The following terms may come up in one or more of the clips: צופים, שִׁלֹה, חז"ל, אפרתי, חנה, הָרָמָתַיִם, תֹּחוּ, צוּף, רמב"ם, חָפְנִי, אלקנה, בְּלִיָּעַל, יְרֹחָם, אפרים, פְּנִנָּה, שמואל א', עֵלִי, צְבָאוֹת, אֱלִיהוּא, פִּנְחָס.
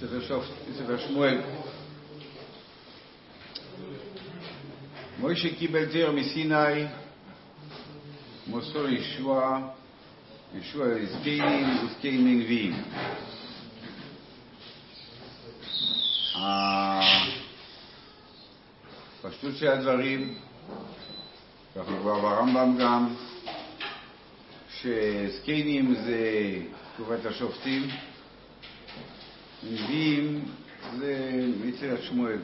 ספר שמואל. מוישה קיבל תורה מסיני, מוסר ישוע לזקנים וזקנים נביאים. הפשטות של הדברים, כך נקבע ברמב"ם גם, שזקנים זה תקופת השופטים, נביאים זה מיציאת שמואל.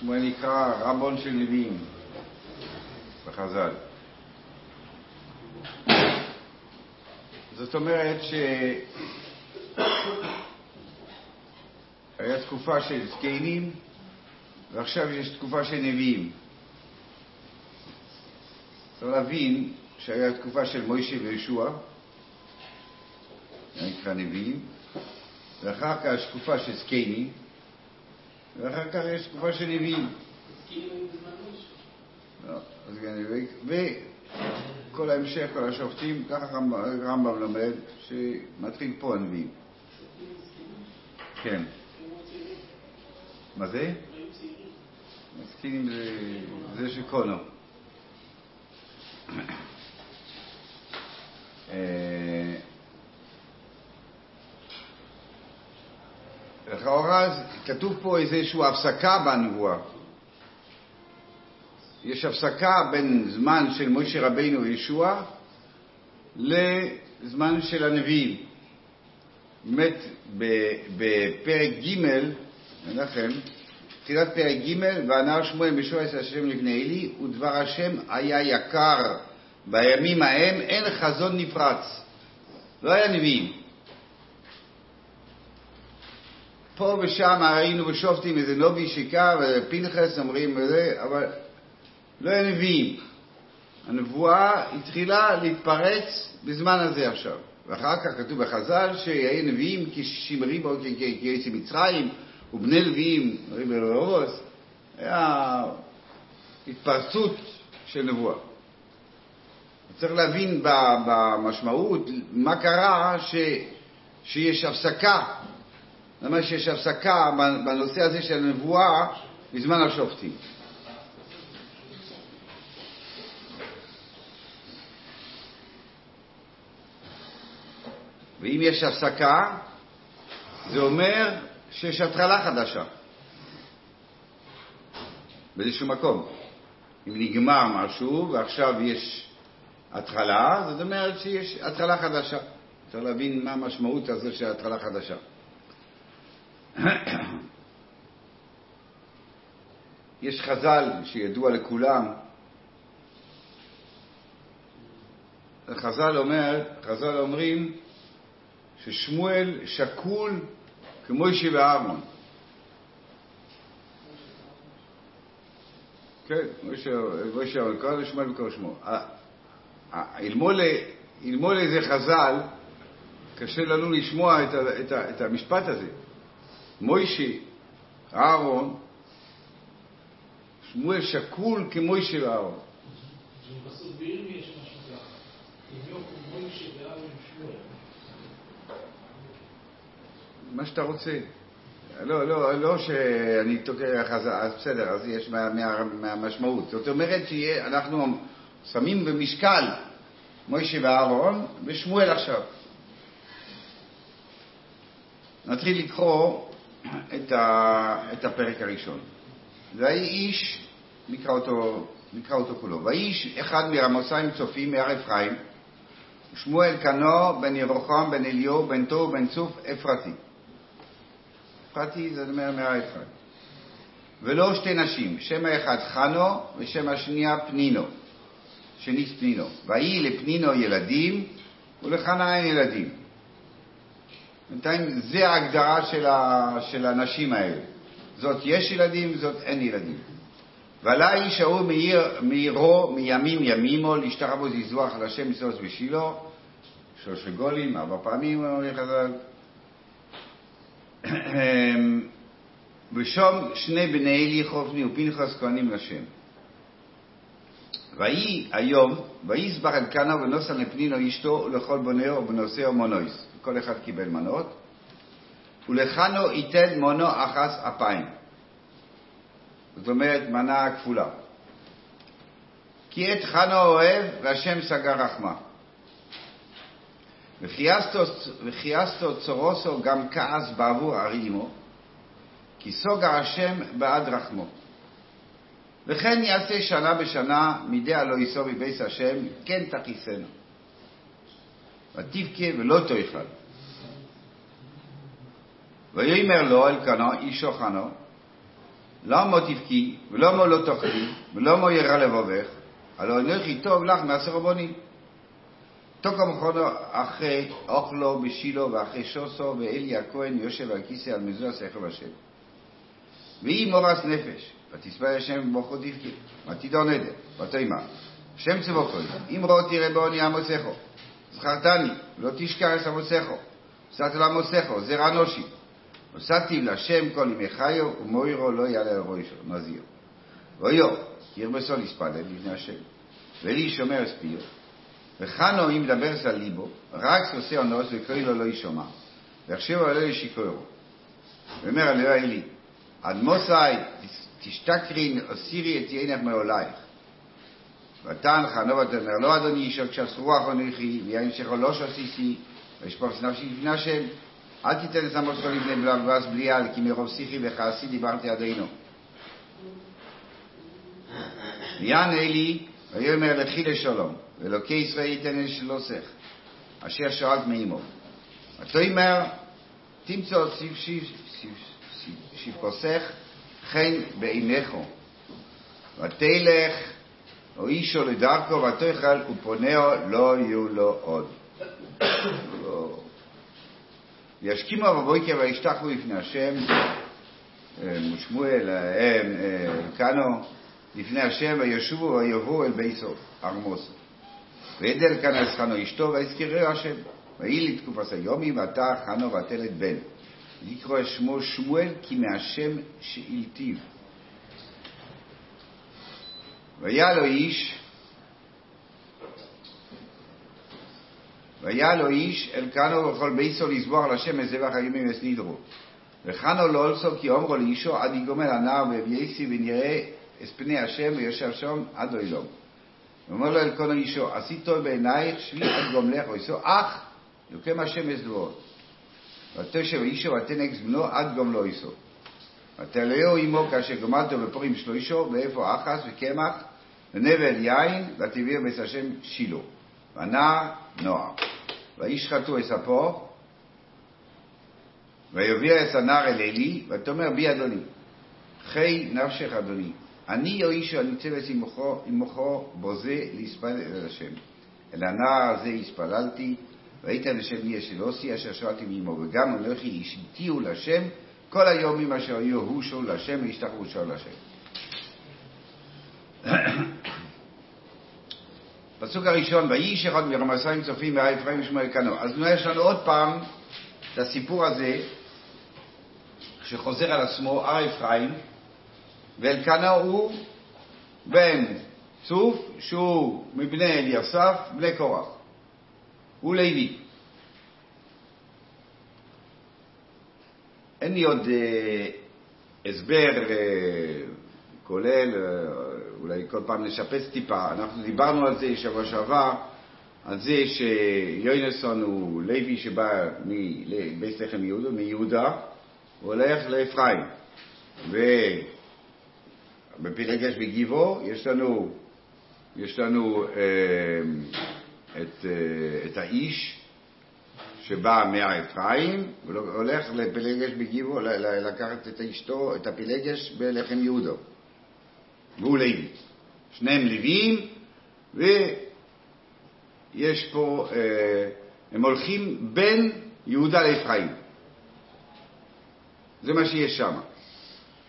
שמואל נקרא רבון של נביאים בחז"ל. זאת אומרת שהיה תקופה של זקנים ועכשיו יש תקופה של נביאים. צריך להבין שהיה תקופה של מוישה וישוע, נקרא נביאים, ואחר כך יש תקופה של זקנים, ואחר כך יש תקופה של נביאים. וכל ההמשך, כל השופטים, ככה רמב"ם למד, שמתחיל פה הנביאים. כן. מה זה? מסכים לזה שקונו. לכאורה כתוב פה איזושהי הפסקה בנבואה. יש הפסקה בין זמן של משה רבינו וישוע לזמן של הנביאים. באמת בפרק ג' לכם תחילת פרק ג' והנער שמואל בישוע אצל השם לפני עֵלִי ודבר השם היה יקר בימים ההם אין חזון נפרץ. לא היה נביאים. פה ושם ראינו בשופטים איזה נובי שיקר ופנחס אומרים וזה, אבל לא היה נביאים. הנבואה התחילה להתפרץ בזמן הזה עכשיו. ואחר כך כתוב בחז"ל שהיה נביאים כשמרים או כיוצא מצרים ובני לוויים, ריבי לרוס, היה התפרצות של נבואה. צריך להבין במשמעות מה קרה שיש הפסקה. למה שיש הפסקה בנושא הזה של הנבואה בזמן השופטים. ואם יש הפסקה, זה אומר שיש התחלה חדשה באיזשהו מקום. אם נגמר משהו ועכשיו יש התחלה, זאת אומרת שיש התחלה חדשה. צריך להבין מה המשמעות הזו של התחלה חדשה. יש חז"ל שידוע לכולם. חז"ל אומרים ששמואל שקול כמו מוישה ואהרון. כן, מוישה ואהרון, קרא לשמואל וקרא שמו. אלמול איזה חז"ל, קשה לנו לשמוע את המשפט הזה. מוישה, אהרון, שמואל שקול כמו מוישה ואהרון. זה בסוף בעיר מי יש משהו ככה. אם יום כמו מוישה ואהרון שמואל. מה שאתה רוצה. לא שאני תוקע חז"ל, בסדר, אז יש מהמשמעות. זאת אומרת שאנחנו שמים במשקל מוישה ואהרון ושמואל עכשיו. נתחיל לקרוא את הפרק הראשון. והאי איש, נקרא אותו כולו. והאיש אחד מהרמתיים צופים מהר אפרים, שמואל אלקנה בן יְרֹחָם בן אליהו בן תֹּחוּ בן צוּף אפרתי. אפרתי זה אומר מהר אפרים. ולו שתי נשים, שם האחד חנה ושם השנייה פְּנִנָּה. ויהי לפְּנִנָּה ילדים ולחנה אין ילדים. בינתיים זה ההגדרה של הנשים האלה. זאת יש ילדים, זאת אין ילדים. ועלה איש ההוא מעירו מימים ימימו להשתחוו זיזוח על השם מסוס בשילה 3 גולים 4 פעמים אומרים חז"ל. ושם 2 בני עֵלִי חָפְנִי ופנחס כהנים לשם. ויהי היום, ויסבר אלקנה ונוסן לפנינו אשתו ולכל בונהו ובנוסהו מונויס. כל אחד קיבל מנות. ולחנו ייתן מונו אחס אפיים. זאת אומרת, מנה כפולה. כי את חנה אוהב והשם סגר רחמה. וכייסתו צורוסו גם כעס בעבור ארימו, כי סוגר השם בעד רחמו. וכן יעשה שנה בשנה מדי הלא יסור מבייס השם, כן תכיסנו. ותבכה ולא תאכל. ויאמר לו אלקנה אישו חנה, לא מו תבכי ולא מו לא תאכלי ולא מו ירע לבבך, הלא אנוכי טוב לך מעשר בנים. תוקם חנה אחרי אוכלו בשילה ואחרי שוסו, ואלי הכהן יושב על כיסא על מזוה שכב השם. והיא מורס נפש, ותשבע השם בוכו דבקי, ותדעון עדר, ותאמר, השם צבוכוי, אם רוא תראה בעוני המוסכו, זכרתני, לא תשכח המוסכו, ושאת לה מוסכו, זרע נושי, ושאתיו לשם כל ימי חיו, ומוירו לא יעלה על ראשו, נזיר. ואיו, ירבסו לספלל לבני השם, ואלי שומר ספיר, וחנו אם דבר סל ליבו, רק סוסי אונוס וקריא לו לא ישומע, והחשבו אלו ישיקורו. ואומר אלוה אלי, עד מוסאי תשתקרין אוסירי את יינך מעולייך. ותן חנו ותאמר לא אדוני שכשסרוח אנוכי ויין שכו לא שסיסי וישפוך נפשי לפני השם. אל תיתן לסמוס כל לבני בלבס בליעל כי מרוב שיחי וכעסי דיברתי עדינו. ויען אלי ויאמר לכי לשלום. ואלוקי ישראל ייתן לשלוסך, אשר שאלת מאמו. ותאמר, תמצאו שפכוסך חן בעיניך, ותלך או אישו לדרכו, ותאכל ופונהו לא יהיו לו עוד. וישכימו בבוקר וישתחו לפני השם, שמואל אלקנה, לפני השם וישובו ויבואו אל ביתו ארמוסו. וידל כאן אז חנו אשתו והזכירו השם והיא לתקופת היומי ואתה חנו ותלת בן לקרוא את שמו שמואל כי מהשם שאילתיו והיה לו איש אלקנה וכל ביסו לזבוח לשם מזבח היומי וסנידרו וחנו לא אולסו כי אומרו לאישו עד יגומל הנער ובייסי ונראה את פני השם ויושב שם עד אילום ואומר לו אלקנה אישו, עשית טוב בעינייך, שלי את גומלך, ואישו, אך, יוקם השם אסדורות. ותשב אישו, ותנקס בנו, עד גומלו אישו. ותלאו עמו, כאשר גומלתו בפורים שלו אישו, ואיפה אחס וקמח, ונבל יין, ותביאו בית השם שילו. ונער נוער. ואיש חטו אספו, ויוביע את הנער אל עֵלִי, ותאמר בי אדוני, חי נפשך אדוני. אני או אישו הניצבס עם מוחו בוזה להספלל אל השם. אל הנער הזה הספללתי, והייתן השם לי אשלוסי אשר שאלתי מאמו, וגם אנוכי אישיתיהו לשם, כל היומים אשר היו הוא שאול לשם, והשתחוו שאול לשם. פסוק הראשון, ואיש אחד מרמתיים צופים והיה אפרים ושמואל אלקנה. אז יש לנו עוד פעם את הסיפור הזה, שחוזר על עצמו, הר אפרים, ואלקנה הוא בן צוּף שהוא מבני אליסף בני קורח הוא לוי. אין לי עוד הסבר כולל, אולי כל פעם נשפץ טיפה. אנחנו דיברנו על זה שבוע שעבר, על זה שיונסון הוא לוי שבא מבית לחם יהודה, מיהודה הוא הולך לאפרים, ו בפרקש בגיבור יש לנו את האיש שבא מאפרים והולך לפלגש בגיבור לקחת את אשתו את הפלגש בלחם יהודה והוא לוי, שניהם לוויים, ויש פה הם הולכים בין יהודה לאפרים, זה מה שיש שם.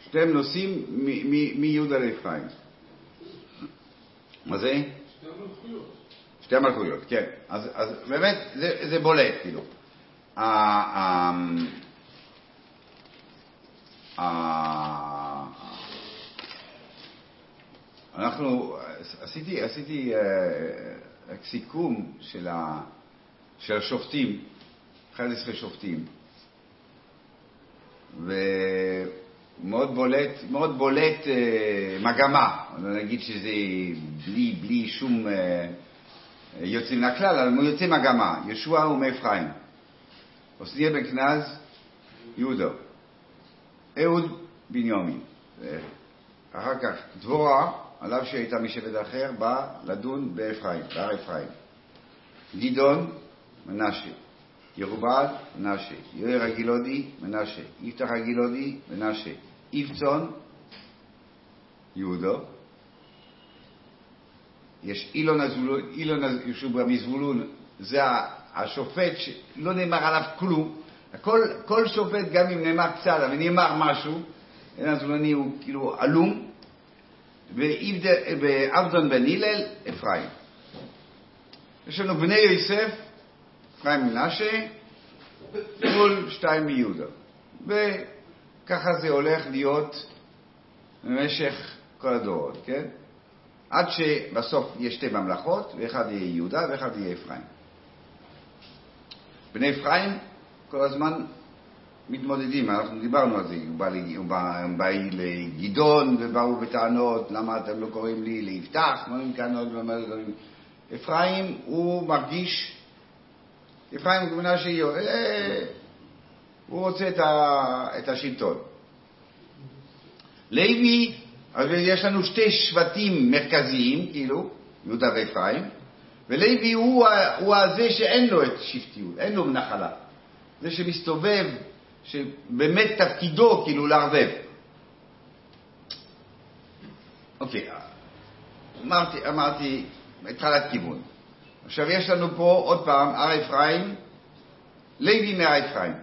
שתם נוסעים מיהודה לאפרים. מה זה? שתי המלכויות, כן. אז באמת זה בולט, כאילו. אנחנו עשיתי סיכום של השופטים, 11 שופטים, ומאוד בולט מגמה. אני אגיד שזה בלי שום יוצאים לכלל, אבל הוא יוצא מגמה. ישוע הוא מאפרים, עושניה בן כנז יהודה, אהוד בנימין, אחר כך דבורה, עליו שהייתה משבט אחר, בא לדון בהר אפרים, גדעון מנשה, ירובעל מנשה, יואר הגילודי מנשה, יפתח הגילודי מנשה, יבצון יהודה, יש אילון ישוע מזבולון. זה השופט שלא נאמר עליו כלום. כל שופט, גם אם נאמר קצת אבל נאמר משהו, אילון הוא כאילו אלום. ועבדון בן הלל אפרים. יש לנו בני יוסף, אפרים מנשה, מול 2 מיהודה, וככה זה הולך להיות במשך כל הדורות, כן? עד שבסוף יש 2 ממלכות, ואחד יהיה יהודה ואחד יהיה אפרים. בני אפרים כל הזמן מתמודדים, אנחנו דיברנו על זה, הוא בא לגדעון ובאו בטענות, למה אתם לא קוראים לי ליפתח, אפרים הוא מרגיש, אפרים גמונה שהיא, הוא רוצה את השלטון. לוי, אז יש לנו 2 שבטים מרכזיים, כאילו, יהודה ואפרים, ולוי הוא הזה שאין לו את שבטיות, אין לו מנחלה, זה שמסתובב, שבאמת תפקידו כאילו לערבב. אוקיי, אמרתי התחלת כיוון. עכשיו יש לנו פה עוד פעם הר אפרים, לוי מהר אפרים,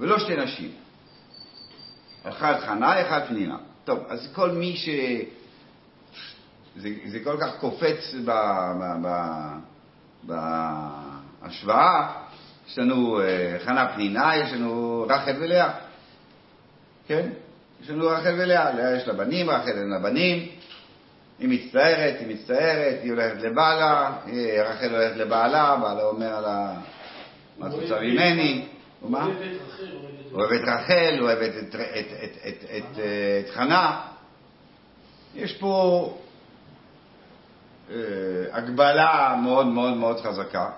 ולא 2 נשים, אחד חנה, אחד פנינה. טוב, אז כל מי ש זה כל כך קופץ בהשוואה, יש לנו חנה פנינה, יש לנו רחל ולאה, כן? יש לנו רחל ולאה, לאה יש לה בנים, רחל אין לה בנים, היא מצטערת, היא הולכת לבעלה, רחל הולכת לבעלה, בעלה אומר לה, מה את רוצה ממני? הוא אוהב את רחל, הוא אוהב את חנה. יש פה הגבלה מאוד מאוד מאוד חזקה.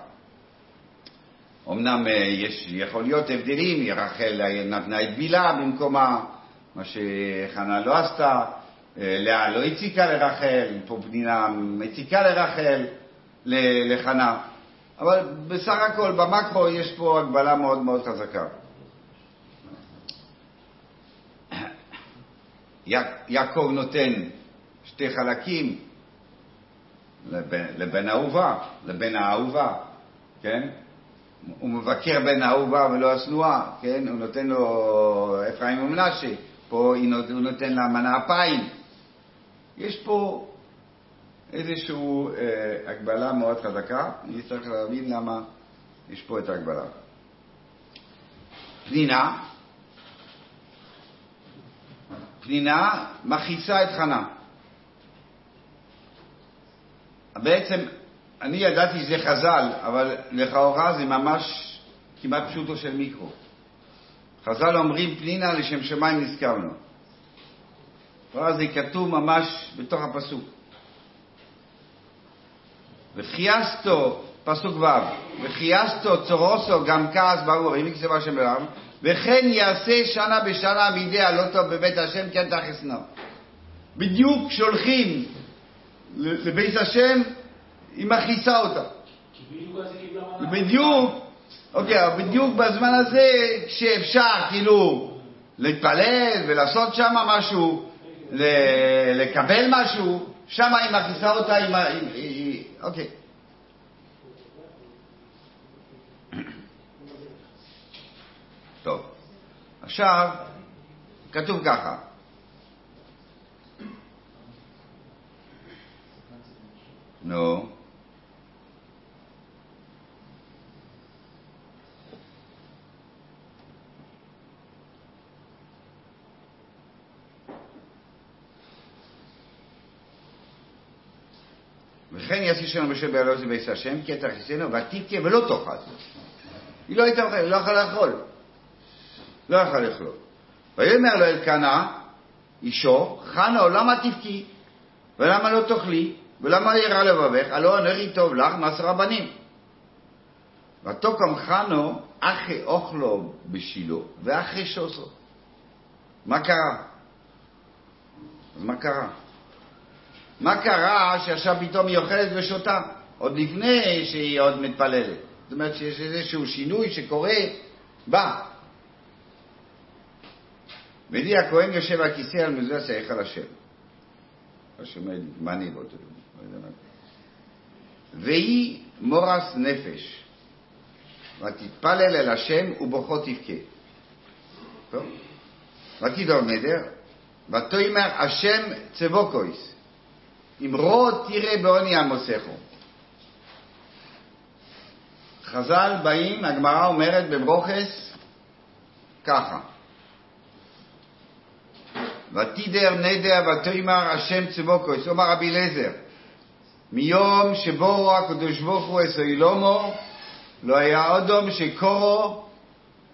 אמנם יש יכול להיות הבדלים, ירחל נתנה את בילה במקומה, מה שחנה לא עשתה, לאה לא הציקה לרחל, פה פנינה מציקה לרחל, לחנה, אבל בסך הכל במקרו יש פה הגבלה מאוד מאוד חזקה. יעקב נותן 2 חלקים לבן האהובה, כן? הוא מבקר בן האהובה ולא השנואה, כן? הוא נותן לו אפרים ומנשה, פה הוא נותן לה מנה אפיים. יש פה איזושהי הגבלה מאוד חזקה, אני צריך להבין למה יש פה את ההגבלה. פנינה מכיסה את חנה. בעצם אני ידעתי זה חז"ל, אבל לכאורה זה ממש כמעט פשוטו של מיקרו. חז"ל אומרים פנינה לשם שמיים נזכרנו, זה כתוב ממש בתוך הפסוק. וחייסתו, פסוק ו', וחייסתו צורוסו גם כעס ברור, אם יקצבה שם ברם, וכן יעשה שנה בשנה מידי הלא טוב בבית השם כן תחסנו. בדיוק שולחים לבית השם, היא מכיסה אותה. בדיוק בזמן הזה, כשאפשר כאילו להתפלל ולעשות שם משהו, לקבל משהו, שם היא מכיסה אותה. אוקיי. טוב. עכשיו, כתוב ככה. נו. וכן יעשי שם משה בעלו זה בעיס השם, כי אתה חיסנו, ותתיה ולא תאכל. היא לא הייתה, היא לא יכולה לאכול. לא יכולה לאכול. ויאמר לו אלקנה, אישו, חנה, למה תבכי? ולמה לא תאכלי? ולמה ירע לבבך? הלא אנרי טוב לך מעשרה בנים. ותוקם חנו, אחרי אוכלו בשילה, ואחרי שוסו. מה קרה? אז מה קרה? מה קרה שעכשיו פתאום היא אוכלת ושותה? עוד לפני שהיא עוד מתפללת. זאת אומרת שיש איזשהו שינוי שקורה בא. ודי הכהן יושב הכיסא על מזבח ההיכל השם. השומע דמני באותו יום. והיא מורס נפש. ותתפלל אל השם ובוכו תבכה. טוב? ותדור נדר. ותאמר השם צבוקויס. אמרו תראה בעוני עמוסךו. חז"ל באים, הגמרא אומרת בברוכס ככה. ותידר נדר ותאמר השם צבוקויס. אומר רבי אליעזר, מיום שבו הקדוש ברוך הוא אסוילומו, לא היה אדם שקורו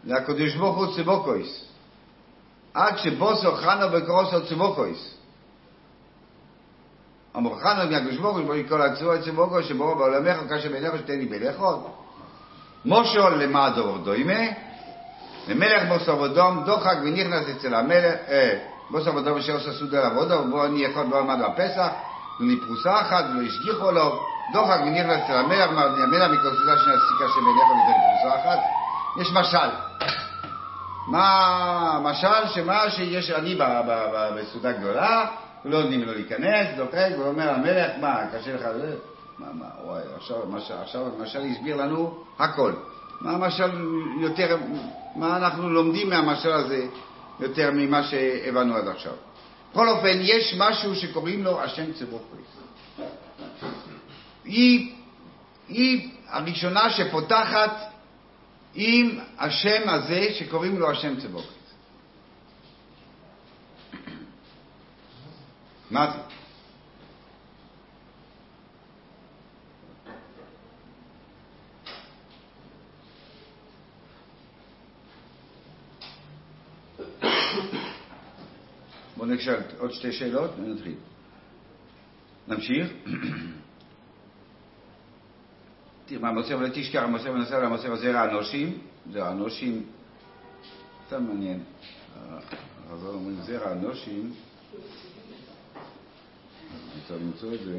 לקדוש ברוך הוא צבוקויס. עד שבוסו חנו בקרוסו צבוקויס. אמר חנה מהקדוש ברוך הוא כל הצבוע אצל בוגו שברור בעולמך וקשה בינך ושתן לי בלכות מושל למד עובדו אימה למלך בוס עבודום דוחק ונכנס אצל המלך בוס עבודום אשר עושה סודה לעבודו ובוא ניחוד בו עמד בפסח ולפרוסה אחת ולהשגיחו לו דוחק ונכנס אצל המלך המלך מקורסודה שנעסיקה שבינך וניתן פרוסה אחת. יש משל מה משל שמה שיש אני בסודה גדולה לא נותנים לו להיכנס, דוחק, ואומר המלך, מה, קשה לך? מה, וואי, עכשיו המשל הסביר לנו הכל. מה המשל יותר, מה אנחנו לומדים מהמשל הזה יותר ממה שהבנו עד עכשיו. בכל אופן, יש משהו שקוראים לו השם צבוקויס. היא הראשונה שפותחת עם השם הזה שקוראים לו השם צבוקויס. מה זה? בוא נקשאל עוד שתי שאלות ונתחיל. נמשיך. תראה, המוסר ולא תשכח, המוסר ונסה למוסר הזה האנושים. זה האנושים. סתם מעניין. אז אומרים זה האנושים. אפשר למצוא את זה.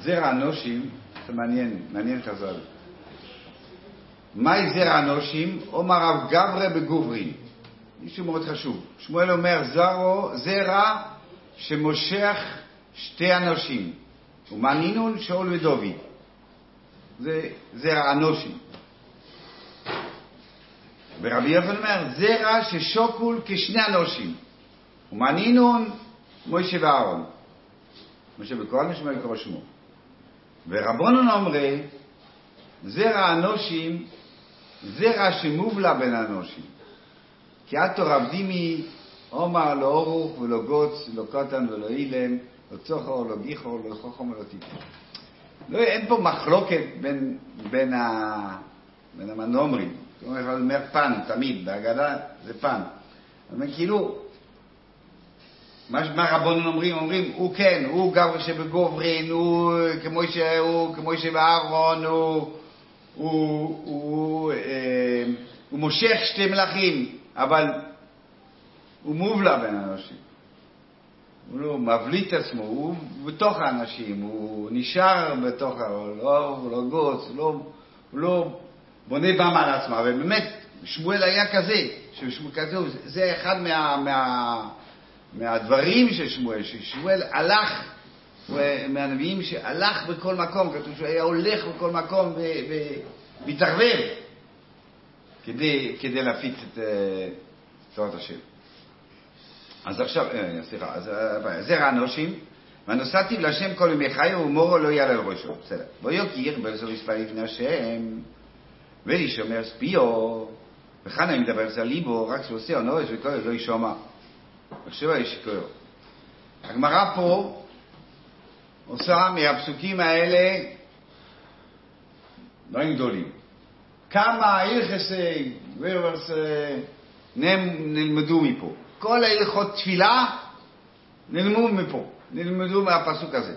זרע אנושים, זה מעניין, מעניין חז"ל. מהי זרע אנושים? אומר רב גברה בגוברין. מישהו מאוד חשוב. שמואל אומר זרע שמושך שתי אנשים. ומענינון שאול ודובי. זה זרע אנושי. ורבי יוחנן אומר, זרע ששוקול כשני אנושים. ומענינון משה ואהרון. משה וכהן ושמואל קרא שמו. ורבונן אומר, זרע אנושים, זרע שמובלע בין אנושים. כי אתו רבדימי, אומר לא אורוך ולא גוץ, לא קטן ולא אילם, לא צוחר, לא גיחור, לא חוכם ולא טיפור. לא, אין פה מחלוקת בין המנומרים. כלומר, אחד אומר פן, תמיד, בהגדה זה פן. אבל כאילו, מה רבונן אומרים, הוא כן, הוא גבר שבגוברין, הוא כמו שבארון, הוא מושך שתי מלכים, אבל הוא מובלע בין האנשים. הוא לא מבליט עצמו, הוא בתוך האנשים, הוא נשאר בתוך, הוא לא גוץ, הוא לא בונה במה על עצמה, ובאמת שמואל היה כזה, זה אחד מהדברים של שמואל, ששמואל הלך, מהנביאים שהלך בכל מקום, כתוב שהוא היה הולך בכל מקום ומתערבב, כדי להפיץ את צורת השם. אז עכשיו, סליחה, זרע אנושים, ונוסעתי להשם כל ימי חיי ומורו לא יעלה על ראשו. בסדר. בוא יוקיר, בזו יספר לפני השם, ואיש אומר ספיו, וחנה אם מדבר זה ליבו, רק שעושה הנורש וכאילו לא ישומע. עכשיו יש כאילו. הגמרא פה עושה מהפסוקים האלה דברים גדולים. כמה הלכסי ורברס נלמדו מפה. כל ההלכות תפילה נלמדו מפה. נלמדו מהפסוק הזה.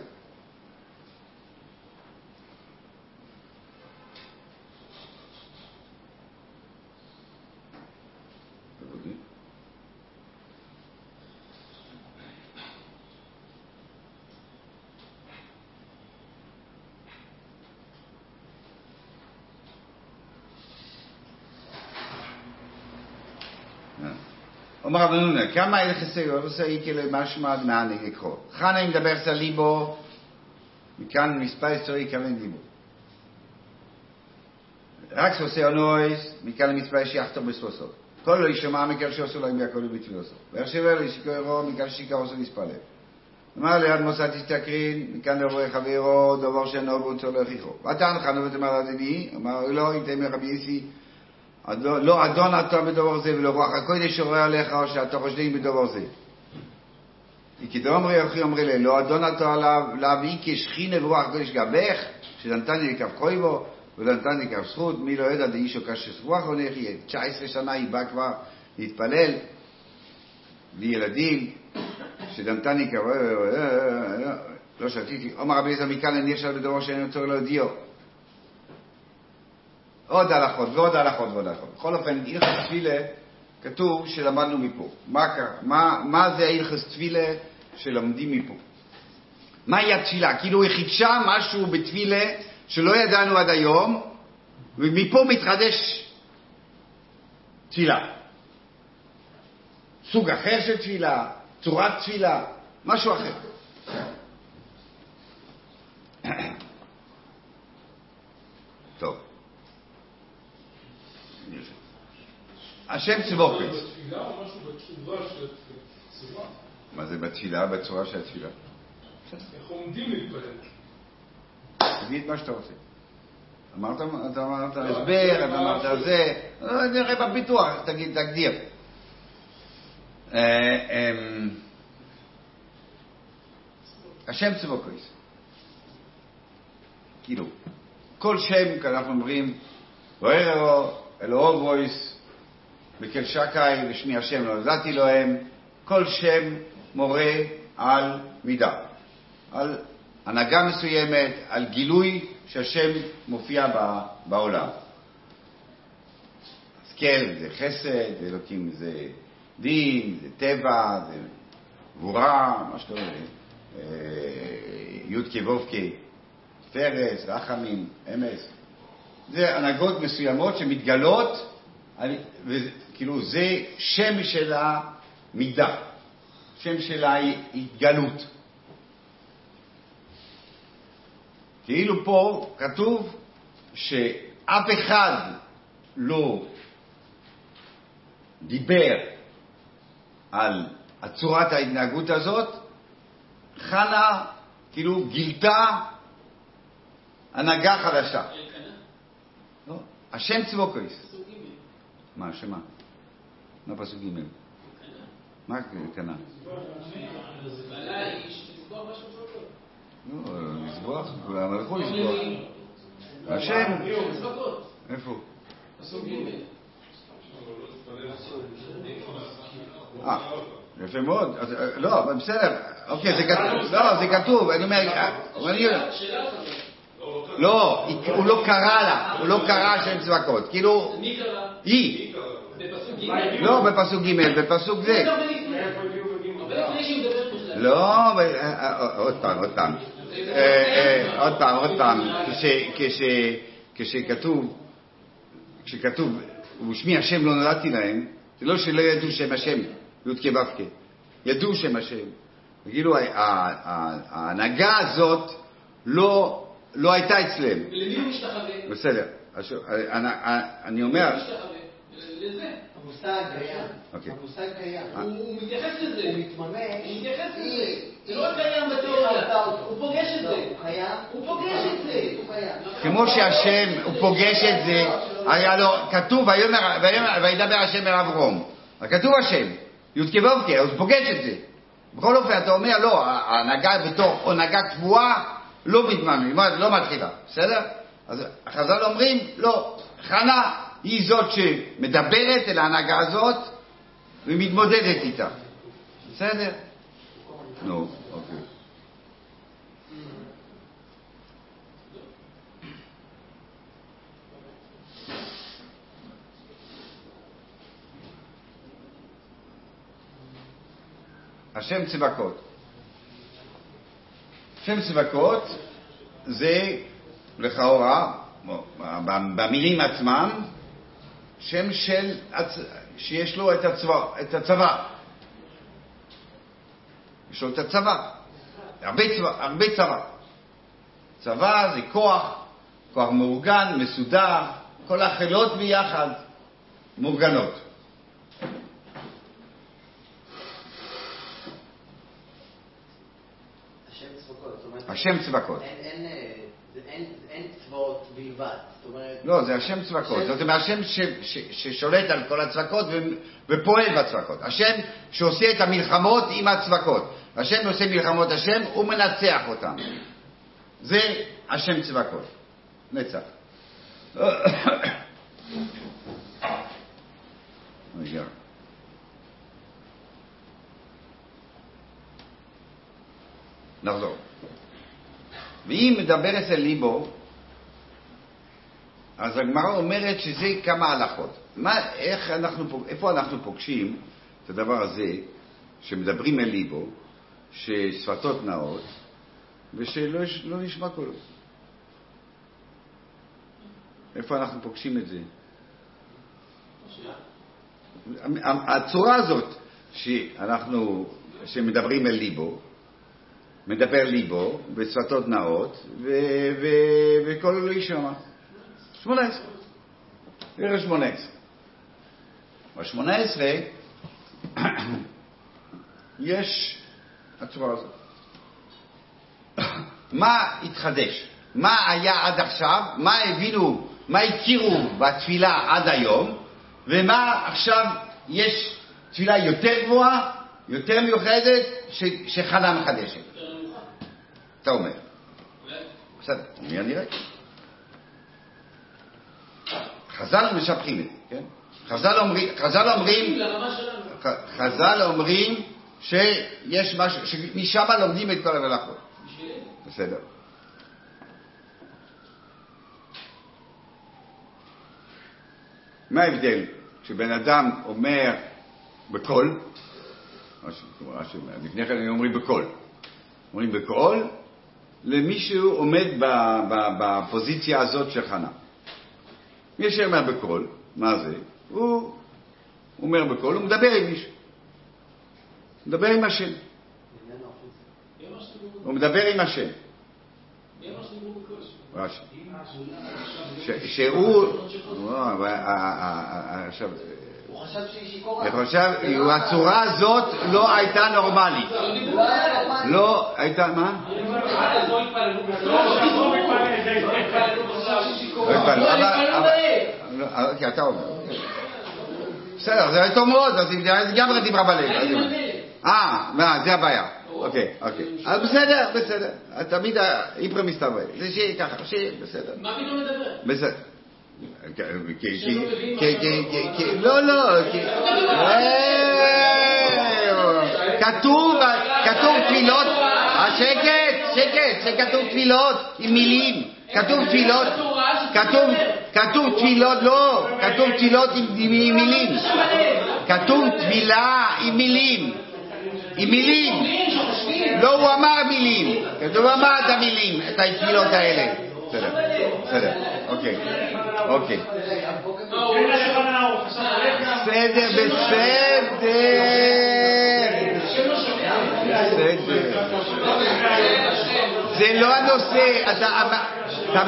אומר רבנונה, כמה הלך סגור, עושה איקל משמע מענה לקרוא. חנה אם דבר סליבו, מכאן מספר היסטורי כוון דיבור. רק שעושה אונויס, מכאן מספר שיחתו בספוסו. כל לא ישמע מכאן שעושה להם והכל ובתפילוסו. והרשבר לשיקרו, מכאן שיקר עושה נספלב. אמר ליד מוסע תסתקרין, מכאן דברי חברו, דובר שנוב וצולך יכרו. ואתה נחנו ותמר עדני, אמר לא, אם תאמר רבי יסי, לא אדון אתה בדבר זה ולא רוח הקודש שורה עליך או שאתה חושדים בדבר זה וכדאמרי אחי אמרי לי לא אדון אתה עליו להביא כשכין ורוח הקודש גבך שנתן לי לקו קויבו ונתן לי לקו זכות מי לא ידע דאיש או קשס רוח הולך יהיה 19 שנה היא באה כבר להתפלל לילדים שנתן לי כבר לא שתיתי אומר רבי איזה מכאן אני עכשיו בדבר שאני רוצה לא דיו עוד הלכות ועוד הלכות ועוד הלכות. בכל אופן, הלכת תפילה כתוב שלמדנו מפה. מה זה הלכת תפילה שלמדים מפה? מהי התפילה? כאילו היא חידשה משהו בתפילה שלא ידענו עד היום, ומפה מתחדש תפילה. סוג אחר של תפילה, צורת תפילה, משהו אחר. טוב. השם צבוקת. זה בתפילה או משהו בתשובה של הצורה? מה זה בתפילה? בצורה של התפילה. איך עומדים להתפלל? תגיד מה שאתה רוצה. אמרת הסבר, אתה אמרת זה. נראה בביטוח, תגיד, תגדיר. השם צבוקת. כאילו, כל שם כשאנחנו אומרים, ואירו, אלוהו וויס, בכל שקי ושמי השם לא ידעתי להם, כל שם מורה על מידה, על הנהגה מסוימת, על גילוי שהשם מופיע בעולם. אז כן, זה חסד, זה אלוקים, זה דין, זה טבע, זה גבורה, מה שאתה אומרת, יוד כבובקי, פרס, רחמים, אמס. זה הנהגות מסוימות שמתגלות, כאילו זה שם של המידה, שם של ההתגלות. כאילו פה כתוב שאף אחד לא דיבר על צורת ההתנהגות הזאת, חנה כאילו גילתה הנהגה חדשה. השם צבוקויס. מה, שמה? מה פסוק ג'? מה אלקנה? לא, לזבוח? כולם הלכו לזבוח. השם? איפה? פסוק ג'. יפה מאוד. לא, בסדר. אוקיי, זה כתוב. לא, זה כתוב. אני אומר... לא, הוא לא קרא לה, הוא לא קרא שם צבקות, כאילו... מי קרא? היא. בפסוק ג'? לא, בפסוק ג', בפסוק זה. לא, עוד פעם. כשכתוב, ושמי השם לא נולדתי להם, זה לא שלא ידעו שם השם, ידעו שם השם. כאילו, ההנהגה הזאת לא הייתה אצלם. ולמי הוא משתחווה? בסדר. אני אומר... למי משתחווה? לזה. המושג קיים. המושג קיים. הוא מתייחס לזה. הוא מתממש. הוא מתייחס לזה. זה לא קיים בתיאוריה. הוא פוגש את זה. הוא פוגש את זה. כמו שהשם, הוא פוגש את זה. היה לו, כתוב, וידבר השם אל אברום. כתוב השם, יודקי ואובקי, הוא פוגש את זה. בכל אופן, אתה אומר, לא, ההנהגה בתור הונהגה קבועה, לא מתממנים, לא מתחילה, בסדר? אז החז"ל אומרים, לא, חנה היא זאת שמדברת אל ההנהגה הזאת, ומתמודדת איתה. בסדר? נו, אוקיי. השם צבקות. השם צבקות זה לכאורה, במילים עצמם, שם של, שיש לו את הצבא, את הצבא. יש לו את הצבא. הרבה צבא, הרבה צבא. צבא זה כוח, כוח מאורגן, מסודר, כל החילות ביחד מאורגנות. השם צבקות. אין צבאות בלבד. לא, זה השם צבקות. זאת אומרת, השם ששולט על כל הצבקות ופועל בצבקות. השם שעושה את המלחמות עם הצבקות. השם עושה מלחמות השם, הוא מנצח אותם. זה השם צבקות. נצח. רגע. נחזור. והיא מדברת אל ליבו, אז הגמרא אומרת שזה כמה הלכות. איפה אנחנו פוגשים את הדבר הזה, שמדברים אל ליבו, ששפתות נאות, ושלא נשמע קולות? איפה אנחנו פוגשים את זה? הצורה הזאת שמדברים אל ליבו, מדבר ליבו, בשפתות נאות, וכל איש שמה. 18. ערך 18. ב-18 יש הצורה הזאת. מה התחדש? מה היה עד עכשיו? מה הבינו? מה הכירו בתפילה עד היום? ומה עכשיו יש תפילה יותר גבוהה, יותר מיוחדת, שחנה מחדשת? אתה אומר. בסדר, מיד נראה. חז"ל משבחים את זה, כן? חז"ל אומרים שיש משהו, שמשם לומדים את כל המלאכות. בסדר. מה ההבדל? כשבן אדם אומר בקול, לפני כן אומרים בקול. אומרים בקול, למישהו עומד בפוזיציה הזאת של חנה. מי שאומר בקול, מה זה? הוא אומר בקול, הוא מדבר עם מישהו. מדבר עם השם. הוא מדבר עם השם. שהוא... הצורה הזאת לא הייתה נורמלית. לא הייתה, מה? אוקיי, אתה אומר. בסדר, זה הייתה מאוד, אז גם רדים רבלי. זה הבעיה. אוקיי. אז בסדר. תמיד איפרם מסתבר. זה שיהיה ככה, בסדר. מה פתאום מדבר? בסדר. לא כתוב תפילות שקט שכתוב תפילות עם מילים, כתוב תפילות עם מילים, כתוב תפילה עם מילים. לא, הוא אמר מילים, כתוב אמר את המילים, את התפילות האלה. בסדר, אוקיי. בסדר. זה לא הנושא, אתה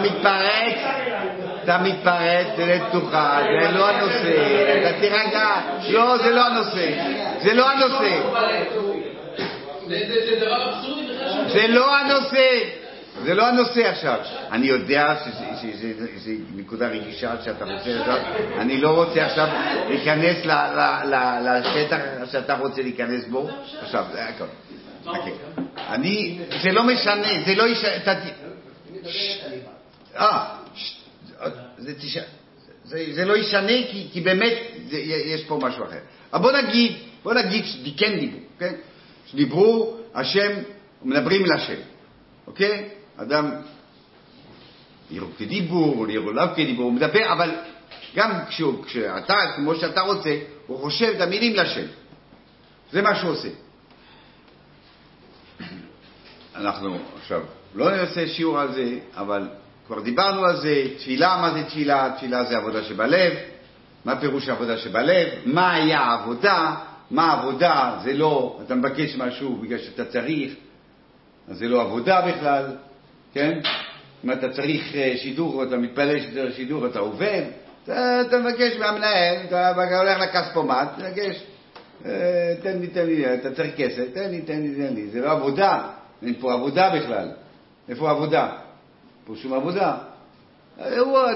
מתפרץ, זה לתוכה, זה לא הנושא, אתה תירגע, לא, זה לא הנושא. זה לא הנושא עכשיו. אני יודע שזה נקודה רגישה שאתה רוצה לדעת. אני לא רוצה עכשיו להיכנס לשטח שאתה רוצה להיכנס בו. עכשיו, זה הכל. אני, זה לא משנה, זה לא יש... זה לא ישנה, כי באמת יש פה משהו אחר. אבל בוא נגיד שכן דיברו, כן? שדיברו, השם, מדברים לשם. אוקיי? אדם יראו כדיבור, יראו לא כדיבור, הוא מדבר, אבל גם כשאתה, כמו שאתה רוצה, הוא חושב את המילים לשם. זה מה שהוא עושה. אנחנו עכשיו לא נעשה שיעור על זה, אבל כבר דיברנו על זה. תפילה, מה זה תפילה? תפילה זה עבודה שבלב. מה פירוש העבודה שבלב? מה היה העבודה? מה העבודה? זה לא, אתה מבקש משהו בגלל שאתה צריך, אז זה לא עבודה בכלל, כן? אם אתה צריך שידוך, אתה מתפלל שצריך שידוך, אתה עובד, אתה מבקש מהמנהל, אתה הולך לכספומט, תבקש, תן לי, אתה צריך כסף, תן לי, זה לא עבודה, אין פה עבודה בכלל. איפה עבודה? פה שום עבודה.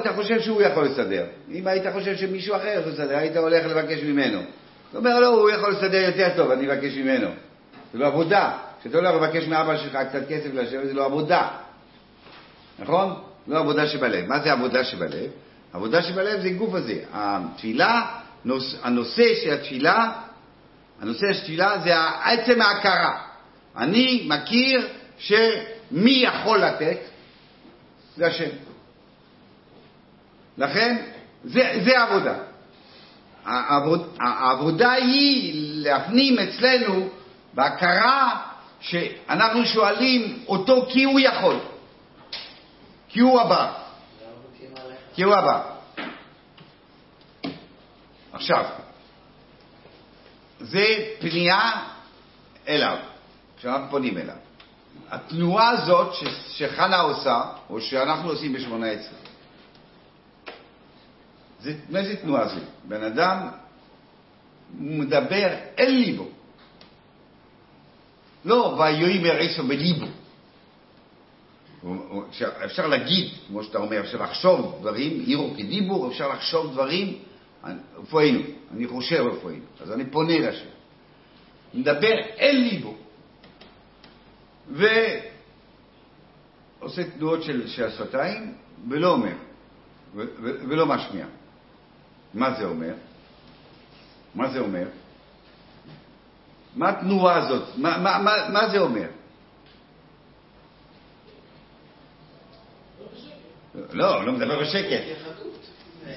אתה חושב שהוא יכול לסדר. אם היית חושב שמישהו אחר יכול לסדר, היית הולך לבקש ממנו. אתה אומר, לא, הוא יכול לסדר יותר טוב, אני אבקש ממנו. זה לא עבודה. כשאתה הולך לבקש מאבא שלך קצת כסף לשבת, זה לא עבודה. נכון? לא עבודה שבלב. מה זה עבודה שבלב? עבודה שבלב זה גוף הזה. התפילה, הנושא של התפילה, זה עצם ההכרה. אני מכיר שמי יכול לתת, זה השם. לכן, זה עבודה. העבודה היא להפנים אצלנו בהכרה שאנחנו שואלים אותו כי הוא יכול. כי הוא הבא. עכשיו, זה פנייה אליו. כשאנחנו פונים אליו. התנועה הזאת שחנה עושה, או שאנחנו עושים ב-18. מה זה תנועה הזאת? בן אדם מדבר אל ליבו. לא, ויאמר איש בליבו. אפשר להגיד, כמו שאתה אומר, אפשר לחשוב דברים, יראו כדיבור, אפשר לחשוב דברים, איפוהינו, אני חושב איפוהינו. אז אני פונה לשם. מדבר אל ליבו. ועושה תנועות של השפתיים ולא אומר ולא משמיע. מה זה אומר? מה התנועה הזאת? מה זה אומר? לא, לא מדבר בשקט.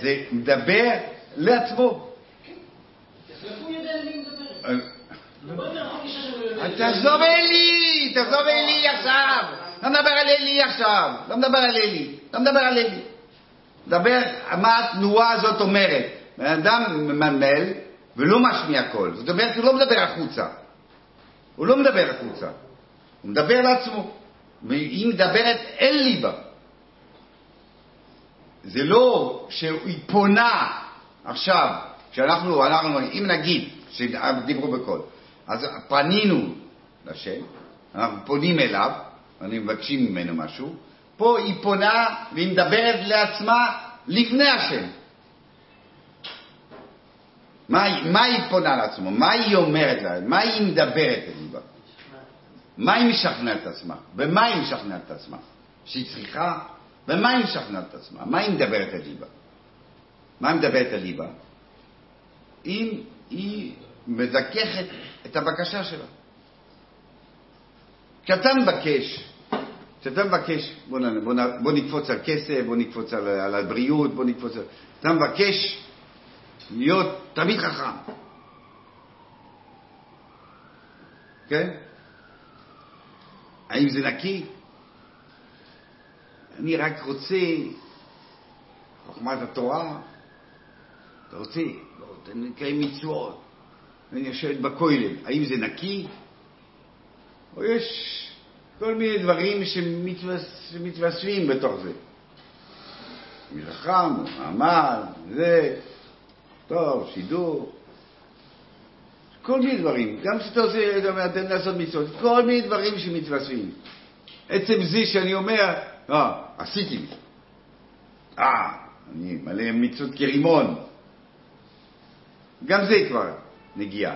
זה מדבר לעצמו. תעזוב אלי עכשיו. לא מדבר על אלי. דבר, מה התנועה הזאת אומרת? האדם ממנמל ולא משמיע קול. זאת אומרת, הוא לא מדבר החוצה. הוא מדבר לעצמו. היא מדברת אל ליבה. זה לא שהיא פונה עכשיו, כשאנחנו, אם נגיד, שדיברו בקול, אז פנינו לשם, אנחנו פונים אליו, אנחנו מבקשים ממנו משהו, פה היא פונה והיא מדברת לעצמה לפני השם. מה היא פונה לעצמה? מה היא אומרת לה? מה היא מדברת אליו? מה היא משכנעת עצמה? במה היא משכנעת עצמה? שהיא צריכה? במה היא משכנעת עצמה? מה היא מדברת אליו? אם היא מזככת את הבקשה שלה. כשאתה מבקש, בוא נקפוץ על כסף, בוא נקפוץ על הבריאות, אתה מבקש להיות תמיד חכם. כן? האם זה נקי? אני רק רוצה חוכמת התורה. אתה רוצה? אני מקיים מצוות. אני יושבת בכולל. האם זה נקי? או יש כל מיני דברים שמתווספים בתוך זה. מלחם, מעמד, זה, טוב, שידור. כל מיני דברים. גם כשאתה עושה, אתה נעשות מצוות. כל מיני דברים שמתווספים. עצם זה שאני אומר, עשיתי. אני מלא מצוות כרימון. גם זה כבר נגיעה.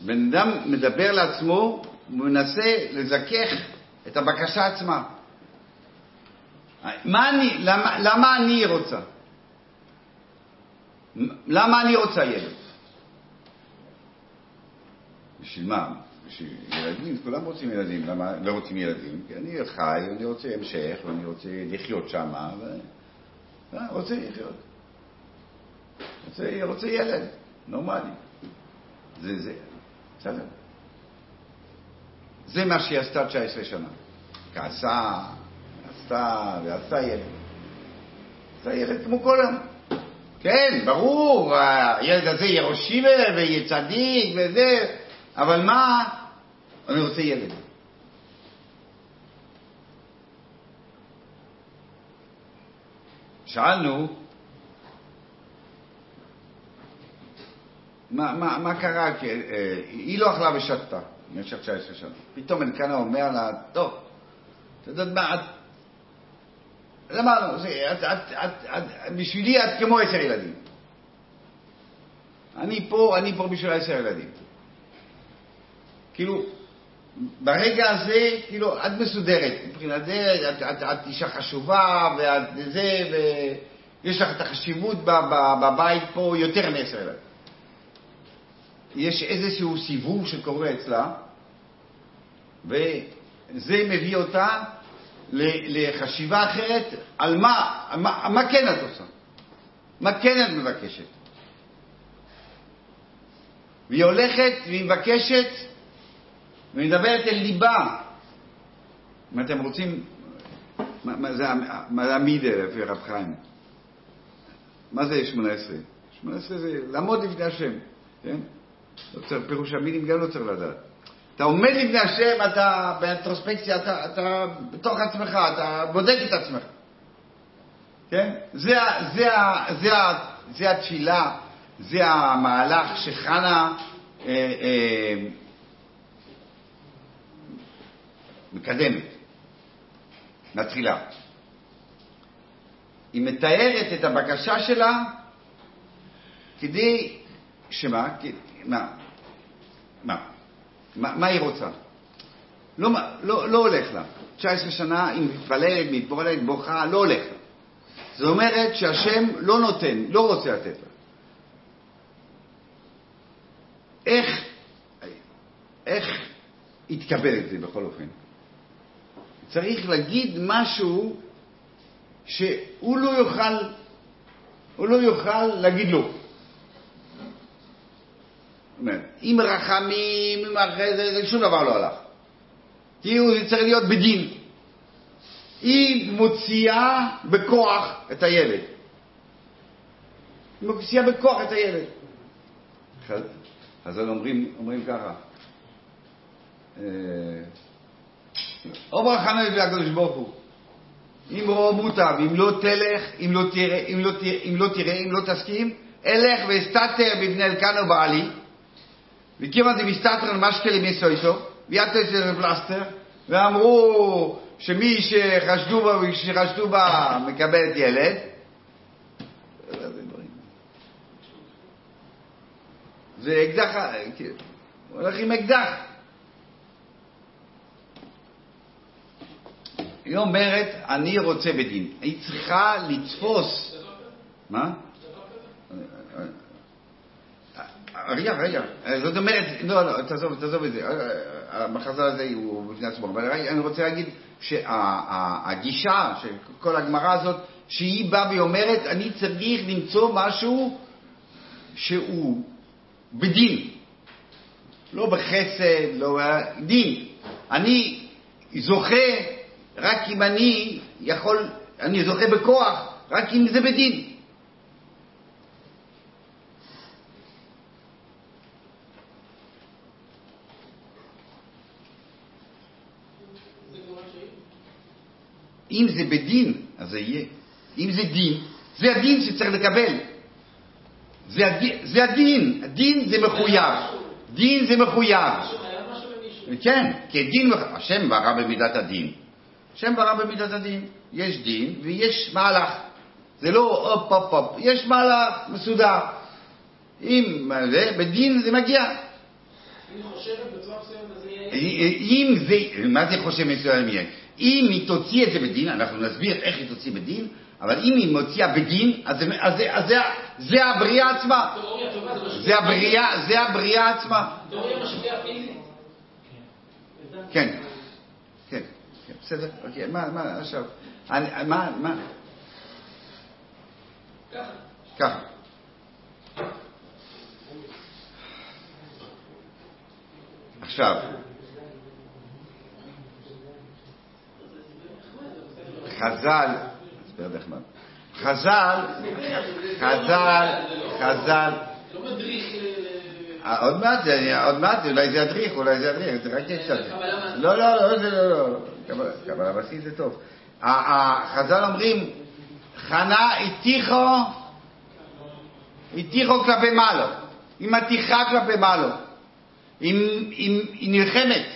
בן אדם מדבר לעצמו, הוא מנסה לזכך את הבקשה עצמה. למה אני רוצה? למה אני רוצה ילד? בשביל מה? בשביל ילדים, כולם רוצים ילדים. למה לא רוצים ילדים? כי אני חי, אני רוצה המשך, ואני רוצה לחיות שם, רוצה לחיות. רוצה ילד, נורמלי. זה, בסדר. זה מה שהיא עשתה 19 שנה. כעסה, ועשתה ילד. עשתה ילד כמו כולם. כן, ברור, הילד הזה ירושים ויהיה צדיק וזה, אבל מה? אני רוצה ילד. שאלנו, מה קרה? היא לא אכלה ושתתה, במשך 19 שנה. פתאום אלקנה אומר לה, טוב, אתה יודעת מה, בשבילי את כמו 10 ילדים. אני פה בשביל 10 ילדים. כאילו, ברגע הזה, כאילו, את מסודרת. מבחינת זה, את אישה חשובה, ואת זה, ויש לך את החשיבות בבית פה יותר מ10 ילדים. יש איזשהו סיבוב שקורה אצלה, וזה מביא אותה לחשיבה אחרת על מה כן את עושה, מה כן את מבקשת. והיא הולכת והיא מבקשת ומדברת אל ליבה. אם אתם רוצים, מה זה המידה לפי רב חיים? מה זה 18? 18 זה לעמוד לפני השם, כן? פירוש המילים גם לא צריך לדעת. אתה עומד לפני השם, אתה באינטרוספקציה, אתה בתוך עצמך, אתה בודק את עצמך. כן? זה התפילה, זה המהלך שחנה מקדמת, מתחילה. היא מתארת את הבקשה שלה כדי שמה? מה היא רוצה? לא הולך לה. 19 שנה היא מתפללת, מתפורלת, בוכה, לא הולך לה. זאת אומרת שהשם לא נותן, לא רוצה לתת לה. איך יתקבל את זה בכל אופן? צריך להגיד משהו שהוא לא יוכל להגיד לו. עם רחמים, עם החסד, שום דבר לא הלך. תראו, זה צריך להיות בדין. היא מוציאה בכוח את הילד. היא מוציאה בכוח את הילד. אז אומרים ככה. אומר חנה לפני הקדוש ברוך הוא. אם ראה מוטב, אם לא תלך, אם לא תראה, אם לא תסכים, אלך ואסתתר בבני אלקנה בעלי. וכמעט הם הסתתרו על משקלים יסויתו, ויתו את זה פלסטר, ואמרו שמי שחשדו בה מקבל את ילד. זה אקדח, הוא הולך עם אקדח. היא אומרת, אני רוצה בדין. היא צריכה לתפוס. מה? רגע, זאת אומרת, לא, תעזוב את זה, המחזה הזה הוא בפני עצמו, אבל אני רוצה להגיד שהגישה של כל הגמרא הזאת, שהיא באה ואומרת, אני צריך למצוא משהו שהוא בדין, לא בחסד, לא בדין. אני זוכה רק אם אני יכול, אני זוכה בכוח, רק אם זה בדין. אם זה בדין, אז זה יהיה. אם זה דין, זה הדין שצריך לקבל. זה הדין. הדין זה מחויב. דין זה מחויב. כן, כדין, השם ברא במידת הדין. השם ברא במידת הדין. יש דין ויש מהלך. זה לא אופ אופ אופ, יש מהלך מסודר. אם זה, בדין זה מגיע. היא חושבת בצורה מסוים, אז יהיה. מה זה חושב מסוים יהיה? אם היא תוציא את זה בדין, אנחנו נסביר איך היא תוציא בדין, אבל אם היא מוציאה בדין, אז זה הבריאה עצמה. זה הבריאה עצמה. תיאוריה משפיעה פיזית. כן. כן. בסדר? אוקיי. מה עכשיו? מה? ככה. עכשיו. חז"ל לא מדריך, עוד מעט אולי זה ידריך, זה רק קצת. לא, קבלה בסיס זה טוב. חז"ל אומרים חנה הטיחו כלפי מעלה. היא מתיחה כלפי מעלה, היא נלחמת,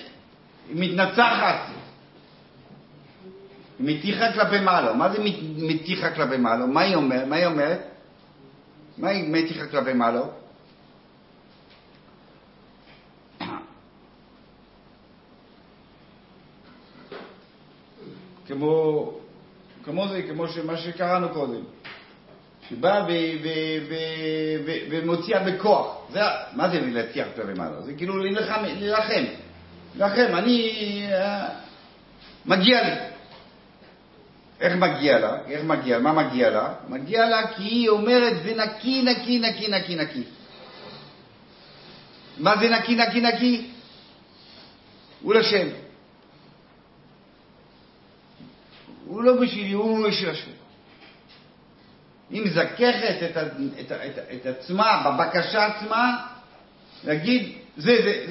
היא מתנצחת, מתיחה כלפי מעלה. מה זה מתיחה כלפי מעלה? מה היא אומרת? מה היא מתיחה כלפי מעלה? כמו מה שקראנו קודם, שבאה ומוציאה בכוח. מה זה להתיח כלפי מעלה? זה כאילו להילחם. מגיע לי. מה מגיע לה? מגיע לה כי היא אומרת זה נקי, נקי, נקי, נקי, נקי. מה זה נקי, נקי, נקי? הוא לשם. הוא לא בשבילי, הוא בשביל השם. היא מזככת את עצמה, בבקשה עצמה, להגיד, זה,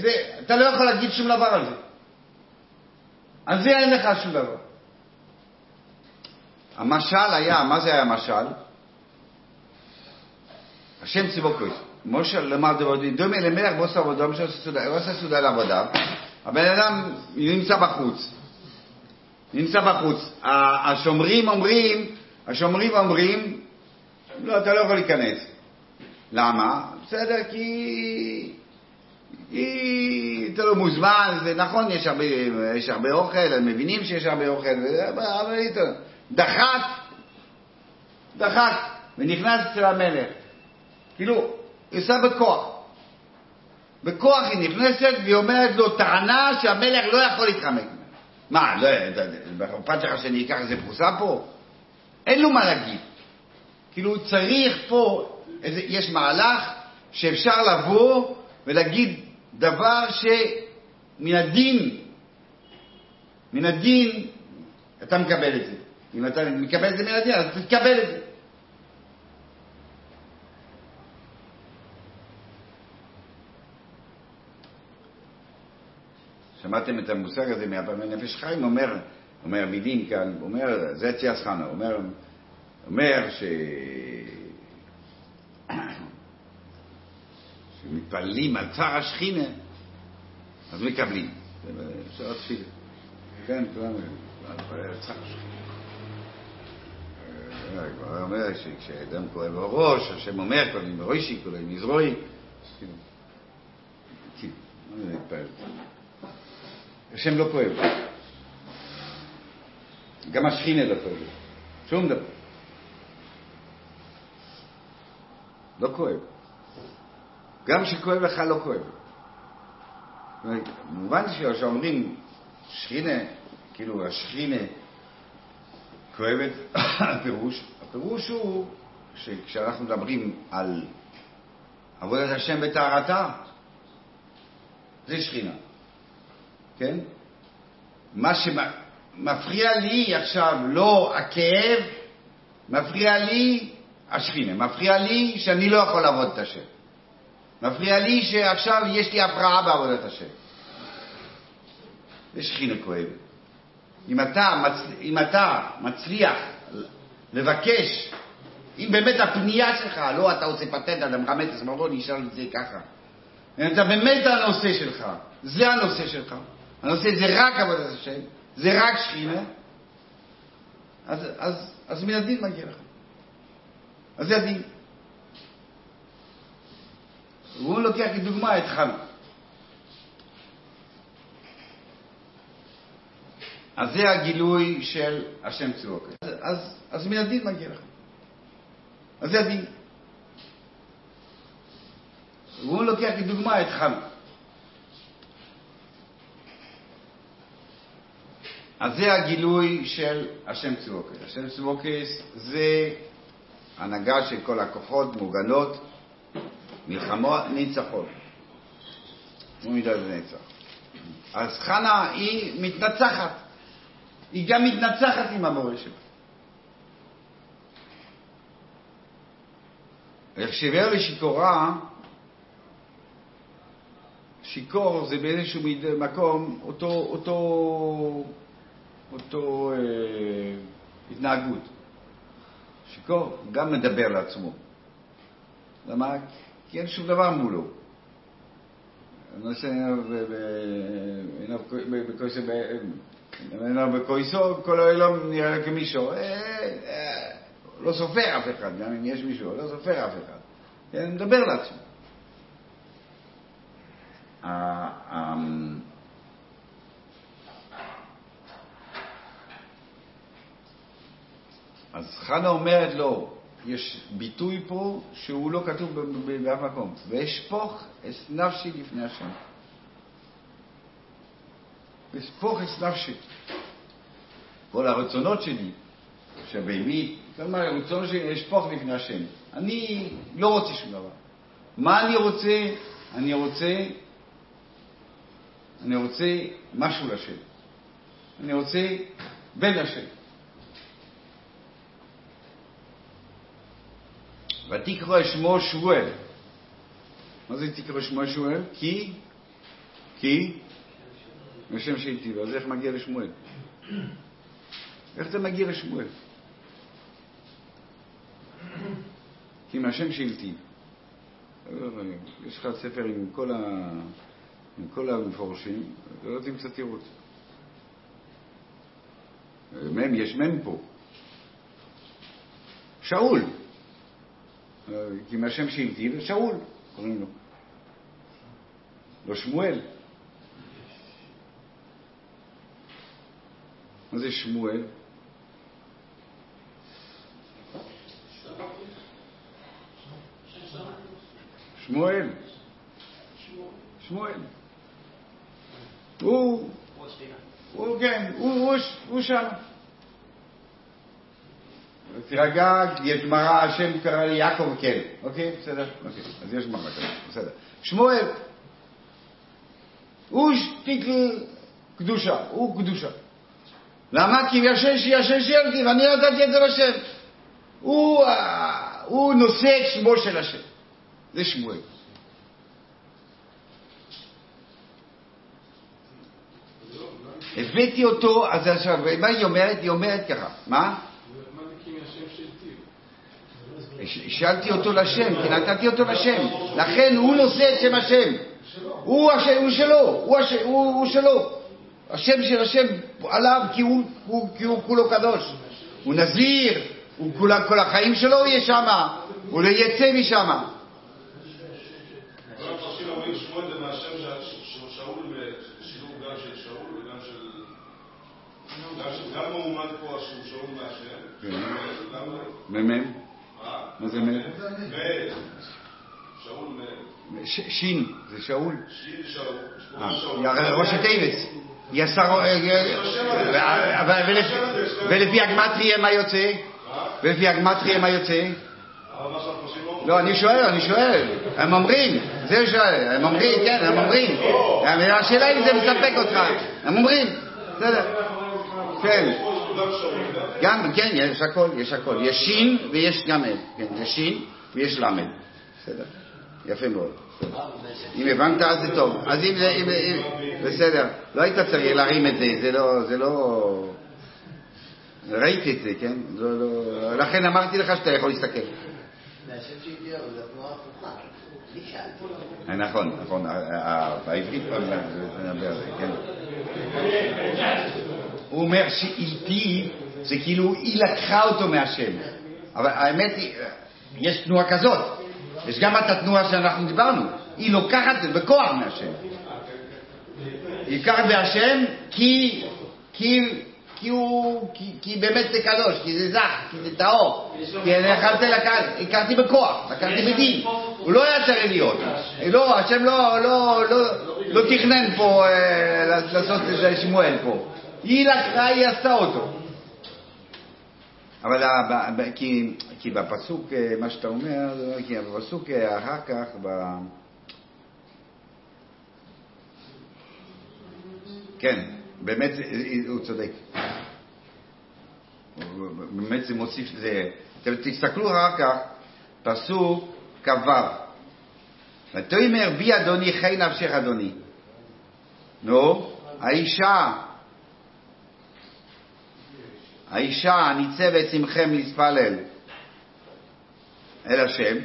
אתה לא יכול להגיד שום דבר על זה. על זה אין לך שום דבר. המשל היה, מה זה היה המשל? השם ציבוקוי. משה למר דבודי, דומה למלך בוסה עבודה, משה עושה סודה לעבודה. הבן אדם נמצא בחוץ. השומרים אומרים, לא, אתה לא יכול להיכנס. למה? בסדר, כי אתה לא מוזמן, זה נכון, יש הרבה אוכל, הם מבינים שיש הרבה אוכל, אבל איתו. דחק ונכנס אצל המלך, כאילו עושה בכוח. היא נכנסת והיא אומרת לו טענה שהמלך לא יכול להתחמק. מה, לא בפרט שלך שאני אקח איזה פרוסה פה? אין לו מה להגיד. כאילו צריך פה איזה, יש מהלך שאפשר לבוא ולהגיד דבר שמן הדין, אתה מקבל את זה. אם אתה מקבל את זה מלדין, אז תתקבל את זה. שמעתם את המושג הזה מהפעמים? נפש חיים אומר מילים כאן, אומר, זה ציאס חנה, אומר שמתפללים על צער השכינה, אז מקבלים. שעות תפילה. כן, כולם מתפללים על צער השכינה. כבר אומר שכשאדם כואב הראש, השם אומר כבר עם ראשי, כולי מזרועי. כן, אני מתפעל. השם לא כואב. גם השכינה לא כואב. שום דבר. לא כואב. גם שכואב לך לא כואב. במובן שאומרים שכינה, כאילו השכינה כואבת, הפירוש הוא שכשאנחנו מדברים על עבודת השם וטהרתה, זה שכינה. כן? מה שמפריע לי עכשיו לא הכאב, מפריע לי השכינה, מפריע לי שאני לא יכול לעבוד את השם, מפריע לי שעכשיו יש לי הפרעה בעבודת השם. זה שכינה כואבת. אם אתה מצליח לבקש, אם באמת הפנייה שלך, לא אתה עושה פטנט, אתה מחמת, אז לא נשאר את זה ככה. אתה באמת הנושא שלך, זה הנושא שלך. הנושא זה רק עבודת השם, זה רק שכינה. אז מן הדין מגיע לך. אז זה הדין. והוא לוקח כדוגמה את חנה. אז זה הגילוי של השם צבאות. אז מן הדין מגיע לך. אז זה הדין. והוא לוקח כדוגמה את חנה. אז זה הגילוי של השם צבוקס. השם צבוקס זה הנהגה של כל הכוחות, מוגנות, מלחמות, ניצחון. הוא מידע זה ניצח. אז חנה היא מתנצחת. היא גם מתנצחת עם המורה שלה. יחשביה לשיכורה, שיקור זה באיזשהו מקום אותו התנהגות. שיקור גם מדבר לעצמו. למה? כי אין שום דבר מולו. עיניו בכויסו, כל העולם נראה כמישהו. לא סופר אף אחד, גם אם יש מישהו, לא סופר אף אחד. כן, מדבר לעצמו. אז חנה אומרת לו, יש ביטוי פה שהוא לא כתוב באף מקום, ואשפוך את נפשי לפני השם. אשפוך את נפשי, כל הרצונות שלי שבימי, כלומר הרצונות שלי אשפוך לפני השם. אני לא רוצה שום דבר. מה אני רוצה? אני רוצה משהו לשם. אני רוצה בן לשם. ותקרא שמו שמואל. מה זה תקרא שמו שמואל? כי? בשם שהיטיב. אז איך מגיע לשמואל? איך זה מגיע לשמואל? כי מהשם שהיטיב. יש לך ספר עם כל ה... עם כל המפורשים, לא יודעים קצת תירות. יש מם פה. שאול. כי מהשם שהמתיר, שאול, קוראים לו. לא שמואל. מה זה שמואל? שמואל. שמואל. הוא שם. תרגע, יש מראה, השם קרא לי יעקב, כן. אוקיי, בסדר? אוקיי, אז יש מראה, בסדר. שמואל, הוא שתיקל קדושה, הוא קדושה. למה? כי ישן שירתי, ואני נתתי את זה לשם. הוא נושא את שמו של השם. זה שמואל. הבאתי אותו, אז עכשיו, מה היא אומרת? היא אומרת ככה, מה? שאלתי אותו לשם, כי נתתי אותו לשם, לכן הוא נושא את שם השם. הוא שלו, הוא שלו. השם של השם עליו, כי הוא כולו קדוש. הוא נזיר, כל החיים שלו יהיה שם, הוא לא יצא משם. כל הפרשים אומרים שמואל זה מהשם של שאול בשילוב גם של שאול וגם של... גם מועמד פה שהוא שאול מהשם. ממם. מה זה מל? מל. שאול מל. שין, זה שאול. שין שאול. ראש הטייבס. ולפי הגמטריה מה יוצא? לא, אני שואל. הם אומרים, כן, הם אומרים. השאלה אם זה מספק אותך. הם אומרים. כן. גם, כן, יש הכל. יש שין ויש גם אל. כן, יש שין ויש למד. בסדר. יפה מאוד. אם הבנת, אז זה טוב. אז אם... בסדר. לא היית צריך להרים את זה. זה לא... ראיתי את זה, כן? לכן אמרתי לך שאתה יכול להסתכל. זה השם שהגיע, זה תנועה הפוכה. נכון, נכון, בעברית פעם נדבר על זה, כן? הוא אומר שאיתי זה כאילו היא לקחה אותו מהשם, אבל האמת היא, יש תנועה כזאת, יש גם את התנועה שאנחנו דיברנו, היא לוקחת בכוח מהשם, היא לוקחת מהשם כי באמת זה קדוש, כי זה זך, כי זה טהור, כי לקחתי בכוח, לקחתי בדין, הוא לא היה צריך להיות, השם לא תכנן פה לעשות את זה שמואל פה, היא עשתה אותו. אבל כי בפסוק מה שאתה אומר, כי בפסוק אחר כך כן, באמת הוא צודק, באמת זה מוסיף, תסתכלו אחר כך פסוק כבר ותאמר בי אדוני חי נפשך אדוני, נו האישה ניצבת שמכם להתפלל אל השם,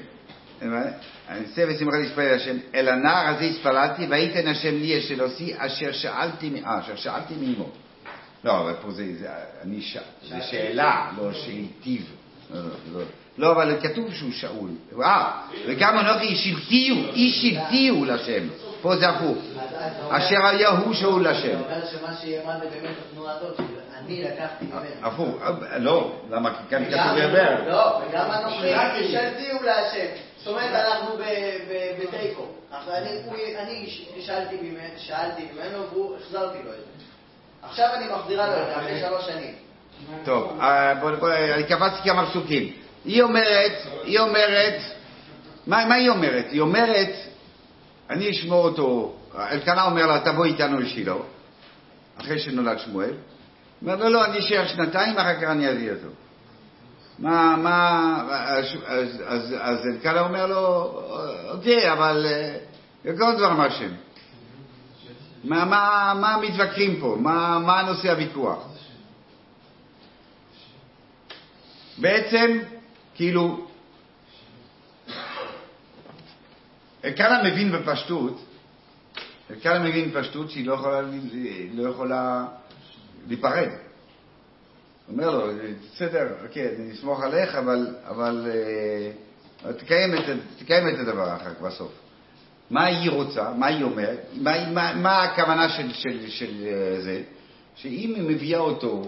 ניצבת שמכם להתפלל אל השם, אל הנער הזה התפללתי והייתן השם לי אשלוסי אשר שאלתי מאמו. לא, אבל פה זה שאלה, לא שאלתיו, לא, אבל כתוב שהוא שאול, וגם אנוכי איש שבטיהו לשם, פה זה הפוך, אשר היה הוא שאול לשם, מה שיאמר זה באמת התנועה הזאת, אני לקחתי ממנו הפוך, לא, למה כאן כתוב יבר, לא, וגם אנוכי איש שבטיהו לשם, זאת אומרת אנחנו בתיקו, אני שאלתי ממנו והוא החזרתי לו את זה, עכשיו אני מחזירה לו את זה אחרי 3 שנים. טוב, אני קפצתי כמה פסוקים. היא אומרת, מה היא אומרת? היא אומרת, אני אשמור אותו, אלקנה אומר לה, תבוא איתנו לשילה, אחרי שנולד שמואל. הוא אומר, לא, אני אשאר 2 אחר כך אני אביא אותו. אז אלקנה אומר לו, אוקיי, אבל כל דבר מה שם. מה מתווכחים פה? מה נושא הוויכוח? בעצם, כאילו, אלקנה מבין בפשטות שהיא לא יכולה להיפרד. אומר לו, בסדר, אוקיי, אני אסמוך עליך, אבל תקיים את הדבר אחר כך בסוף. מה היא רוצה? מה היא אומרת? מה הכוונה של זה? שאם היא מביאה אותו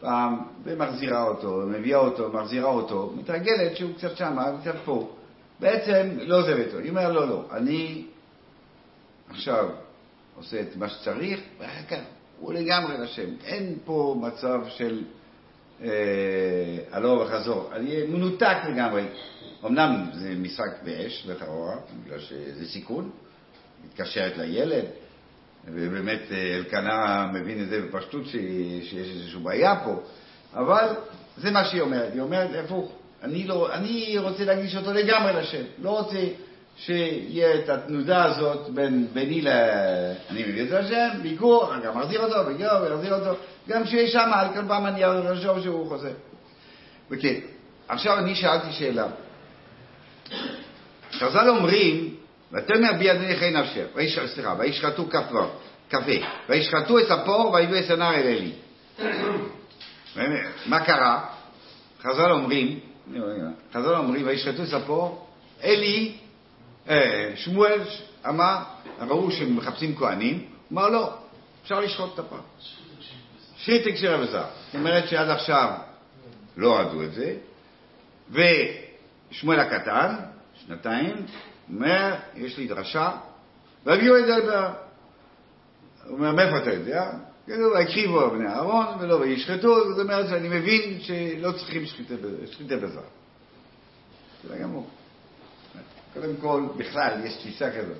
פעם, ומחזירה אותו, מתרגלת שהוא קצת שמה, קצת פה. בעצם לא זה ביתו. היא אומרת, לא, אני עכשיו עושה את מה שצריך, ואחר כך הוא לגמרי לשם. אין פה מצב של הלא וחזור. אני מנותק לגמרי. אמנם זה משחק באש, לכאורה, בגלל שזה סיכון. מתקשרת לילד. ובאמת אלקנה מבין את זה בפשטות שיש איזושהי בעיה פה, אבל זה מה שהיא אומרת. היא אומרת הפוך, אני רוצה להגיש אותו לגמרי לשם, לא רוצה שיהיה את התנודה הזאת ביני אני מביא את השם, ביקור, אני גם מחזיר אותו, גם שיהיה שם, על כל פעם אני חושב שהוא חוזר. וכן, עכשיו אני שאלתי שאלה. חז"ל אומרים, ותאמר בי אדוני חי נפשך, סליחה, וישחטו קפה, וישחטו את הפור ויביאו את הנער אל עֵלִי. מה קרה? חז"ל אומרים, וישחטו את הפור, שמואל אמר, ראו שמחפשים כהנים, אמר לא, אפשר לשחוט את הפר. שחיטה כשרה וזהב. זאת אומרת שעד עכשיו לא עדו את זה, ושמואל הקטן, 2, אומר, יש לי דרשה, והביאו את זה לבאר. הוא אומר, מאיפה אתה יודע? הקריבו בני אהרון ולא ישחטו, זאת אומרת שאני מבין שלא צריכים שחיטה בזר. זה גם הוא. קודם כל, בכלל, יש תפיסה כזאת.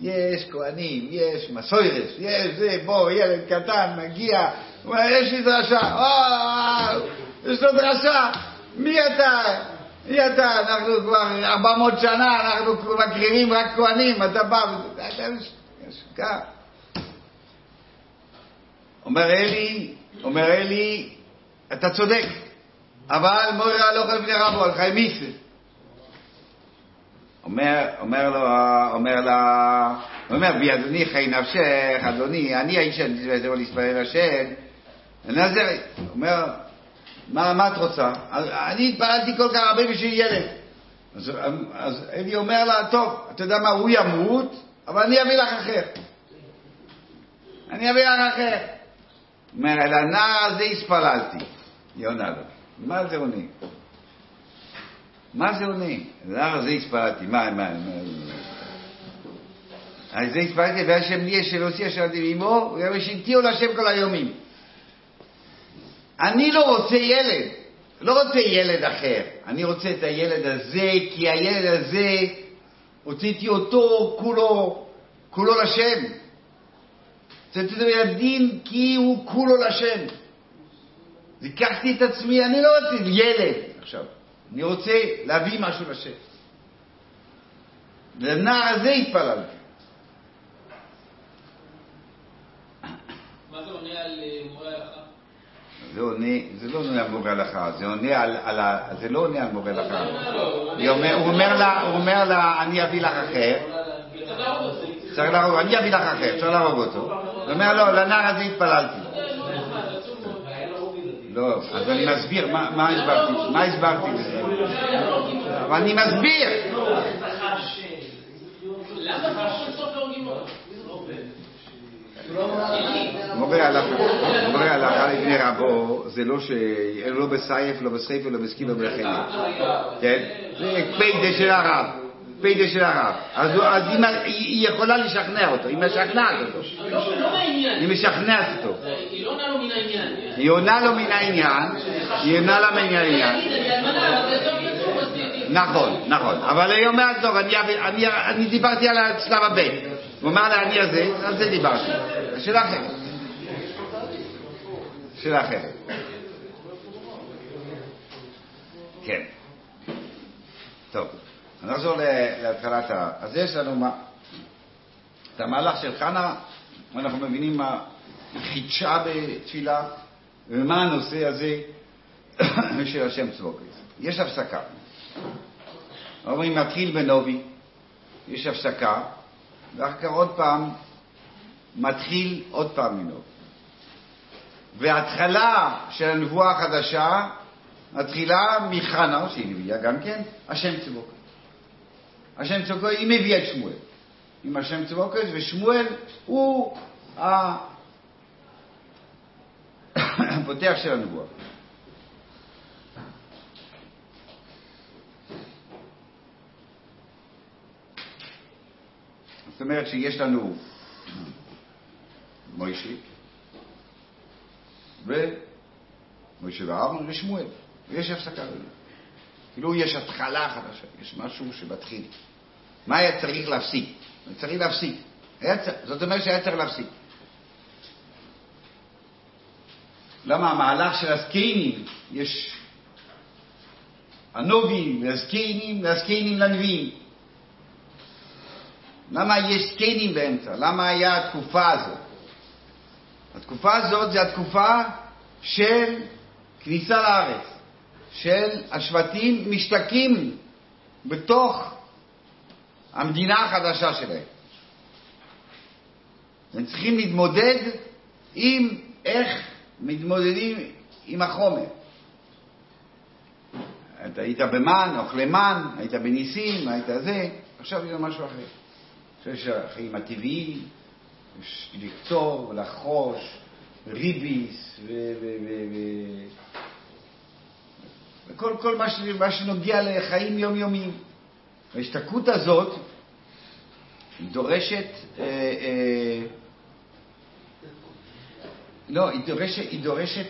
יש כהנים, יש מסוירס, יש זה, בוא, ילד קטן, מגיע, הוא אומר, יש לי דרשה, יש לו דרשה, מי אתה? אנחנו כבר 400 שנה, אנחנו מקריבים רק כהנים, אתה בא, אומר אלי, אתה צודק, אבל מוירה לא חייב לרבו, על חיים מיסר. אומר בידוני חי נפשך, אדוני, אני האיש שתזבזו להתפלל השם, הנזרית. אומר, מה את רוצה? אני התפללתי כל כך הרבה בשביל ילד. אז אלי אומר לה, טוב, אתה יודע מה, הוא ימות, אבל אני אביא לך אחר. אומר, אל הנער הזה הספללתי. היא עונה לו, מה זה עונה? מה זה עונה? הנער הזה הספללתי, מה? אז זה הספללתי, והשם לי אשר עושי אשר עדים עמו, ושינתיהו להשם כל היומים. אני לא רוצה ילד, לא רוצה ילד אחר. אני רוצה את הילד הזה, כי הילד הזה, הוצאתי אותו כולו לשם. הוצאתי אותו ילדים, כי הוא כולו לשם. לקחתי את עצמי, אני לא רוצה ילד עכשיו. אני רוצה להביא משהו לשם. לנער הזה התפללתי. מה זה עונה על מורה הלכה? זה לא עונה על מורה הלכה, זה לא עונה על מורה הלכה. הוא אומר לה, אני אביא לך אחר. אני אביא לך אחר, צריך להרוג אותו. הוא אומר, לא, לנער הזה התפללתי. לא, אז אני מסביר, מה הסברתי? אבל אני מסביר! למה בסוף לא הורגים אותו? מורה הלכה לפני רבו, זה לא שלא בסייף, לא בסחיף, לא בסכין, לא בחינם. כן? זה פיידה של הרב. אז היא יכולה לשכנע אותו, היא משכנעת אותו. היא משכנעת אותו. היא עונה לו מן העניין. נכון. אבל היא אומרת, טוב, אני דיברתי על הצלב הבן. הוא אומר לה, אני הזה, על זה דיברתי. שאלה אחרת. כן. טוב. נחזור להתחלת אז יש לנו את המהלך של חנה, אנחנו מבינים מה חידשה בתפילה ומה הנושא הזה של השם צבוקת. יש הפסקה, אומרים מתחיל בנובי, יש הפסקה ואחר כך עוד פעם מתחיל עוד פעם מנובי, וההתחלה של הנבואה החדשה מתחילה מחנה שהיא נביאה גם כן, השם צבוקת. השם צבוקת, היא מביאה את שמואל. עם השם צבוקת, ושמואל הוא הפותח של הנבואה. זאת אומרת שיש לנו מוישה ואהרון ושמואל. ויש הפסקה בזה. כאילו יש התחלה חדשה, יש משהו שמתחיל. מה היה צריך להפסיק? זאת אומרת שהיה צריך להפסיק. למה המהלך של הזקנים, יש הנובים והזקנים לנביאים. למה יש זקנים באמצע? למה היה התקופה הזאת? התקופה הזאת זה התקופה של כניסה לארץ. של השבטים משתקים בתוך המדינה החדשה שלהם. הם צריכים להתמודד עם איך מתמודדים עם החומר. אתה היית במן, אוכל מן, היית בניסים, היית זה, עכשיו יש משהו אחר. עכשיו יש החיים הטבעיים, יש לקצור, לחוש, ריביס כל מה שנוגע לחיים יומיומיים. ההשתקעות הזאת דורשת לא, היא דורשת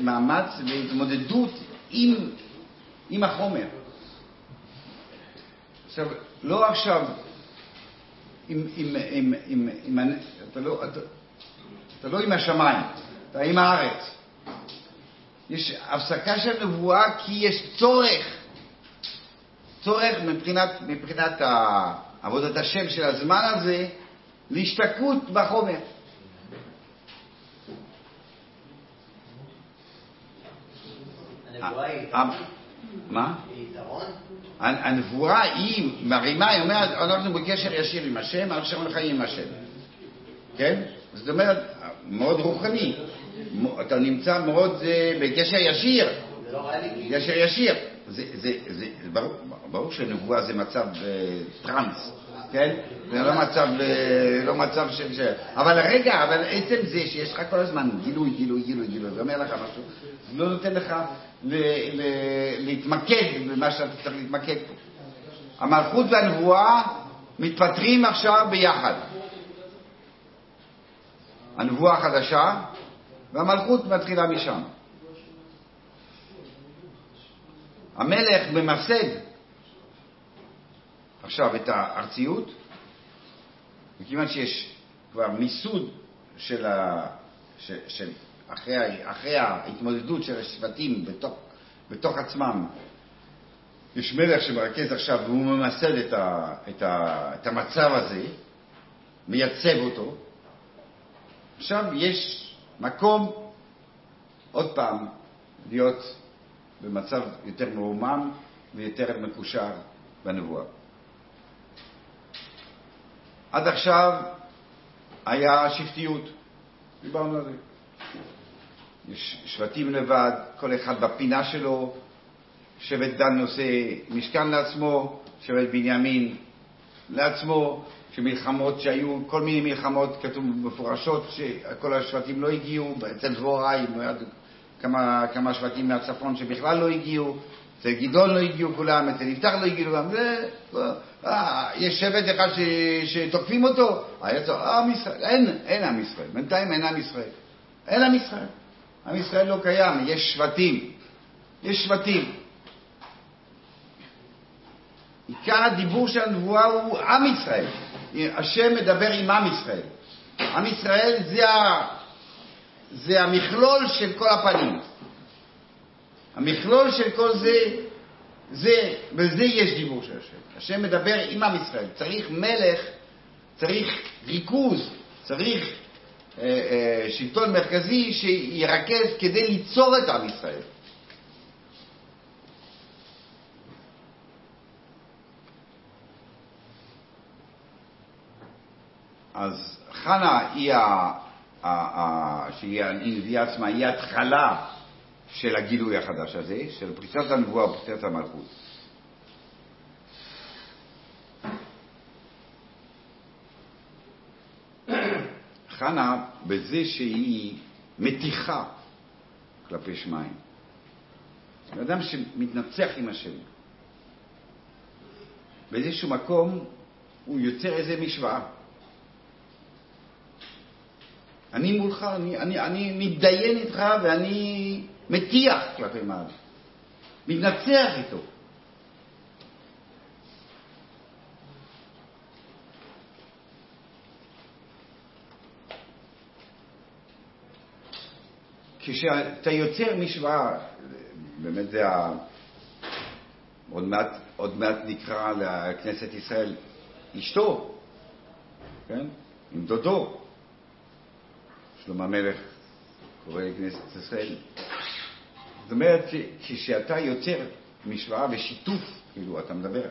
מאמץ והתמודדות עם החומר. עכשיו, לא עכשיו עם אתה לא עם השמיים, אתה עם הארץ. יש הפסקה של נבואה כי יש צורך מבחינת עבודת השם של הזמן הזה להשתקעות בחומר. מה? הנבואה היא מרימה, היא אומרת, אנחנו בקשר ישיר עם השם, עכשיו אנחנו חיים עם השם. כן? זאת אומרת, מאוד רוחני. אתה נמצא מאוד בקשר ישיר. קשר ישיר. ברור שנבואה זה מצב טרנס. כן? זה לא מצב של... אבל רגע, אבל עצם זה שיש לך כל הזמן גילוי, גילוי, גילוי, גילוי, זה אומר לך משהו, זה לא נותן לך להתמקד במה שאתה צריך להתמקד פה. המלכות והנבואה מתפטרים עכשיו ביחד. הנבואה החדשה והמלכות מתחילה משם. המלך ממסד עכשיו את הארציות, וכמעט שיש כבר מיסוד של אחרי ההתמודדות של השבטים בתוך עצמם. יש מלך שמרכז עכשיו והוא ממסד את המצב הזה, מייצב אותו. עכשיו יש מקום עוד פעם להיות במצב יותר מאומם ויותר מקושר בנבואה. עד עכשיו היה שבטיות, דיברנו על זה. יש שבטים לבד, כל אחד בפינה שלו, שבט דן נושא משכן לעצמו, שבט בנימין לעצמו, שמלחמות שהיו, כל מיני מלחמות כתוב מפורשות, שכל השבטים לא הגיעו, אצל דבורה, כמה שבטים מהצפון שבכלל לא הגיעו, אצל גדעון לא הגיעו כולם, אצל יפתח לא הגיעו כולם, זה... יש שבט אחד שתוקפים אותו, אין עם ישראל, בינתיים אין עם ישראל, אין עם ישראל, עם ישראל לא קיים, יש שבטים, יש שבטים. עיקר הדיבור של הנבואה הוא עם ישראל, השם מדבר עם עם ישראל. עם ישראל זה המכלול של כל הפנים, המכלול של כל זה, בזה יש דיבור של השם. השם מדבר עם עם ישראל. צריך מלך, צריך ריכוז, צריך שלטון מרכזי שירכז כדי ליצור את עם ישראל. אז חנה שהיא הנביאה עצמה, היא התחלה של הגילוי החדש הזה, של פריצת הנבואה ופריצת המלכות. חנה, בזה שהיא מתיחה כלפי שמיים. אדם שמתנצח עם השם. באיזשהו מקום הוא יוצר איזה משוואה. אני מולך, אני מתדיין איתך ואני מתיח כלפי מעלה, מתנצח איתו. כשאתה יוצר משוואה, באמת זה עוד מעט נקרא לכנסת ישראל אשתו, כן? עם דודו. שלום המלך קורא לכנסת ישראל. זאת אומרת, כשאתה יוצר משוואה ושיתוף, כאילו, אתה מדבר,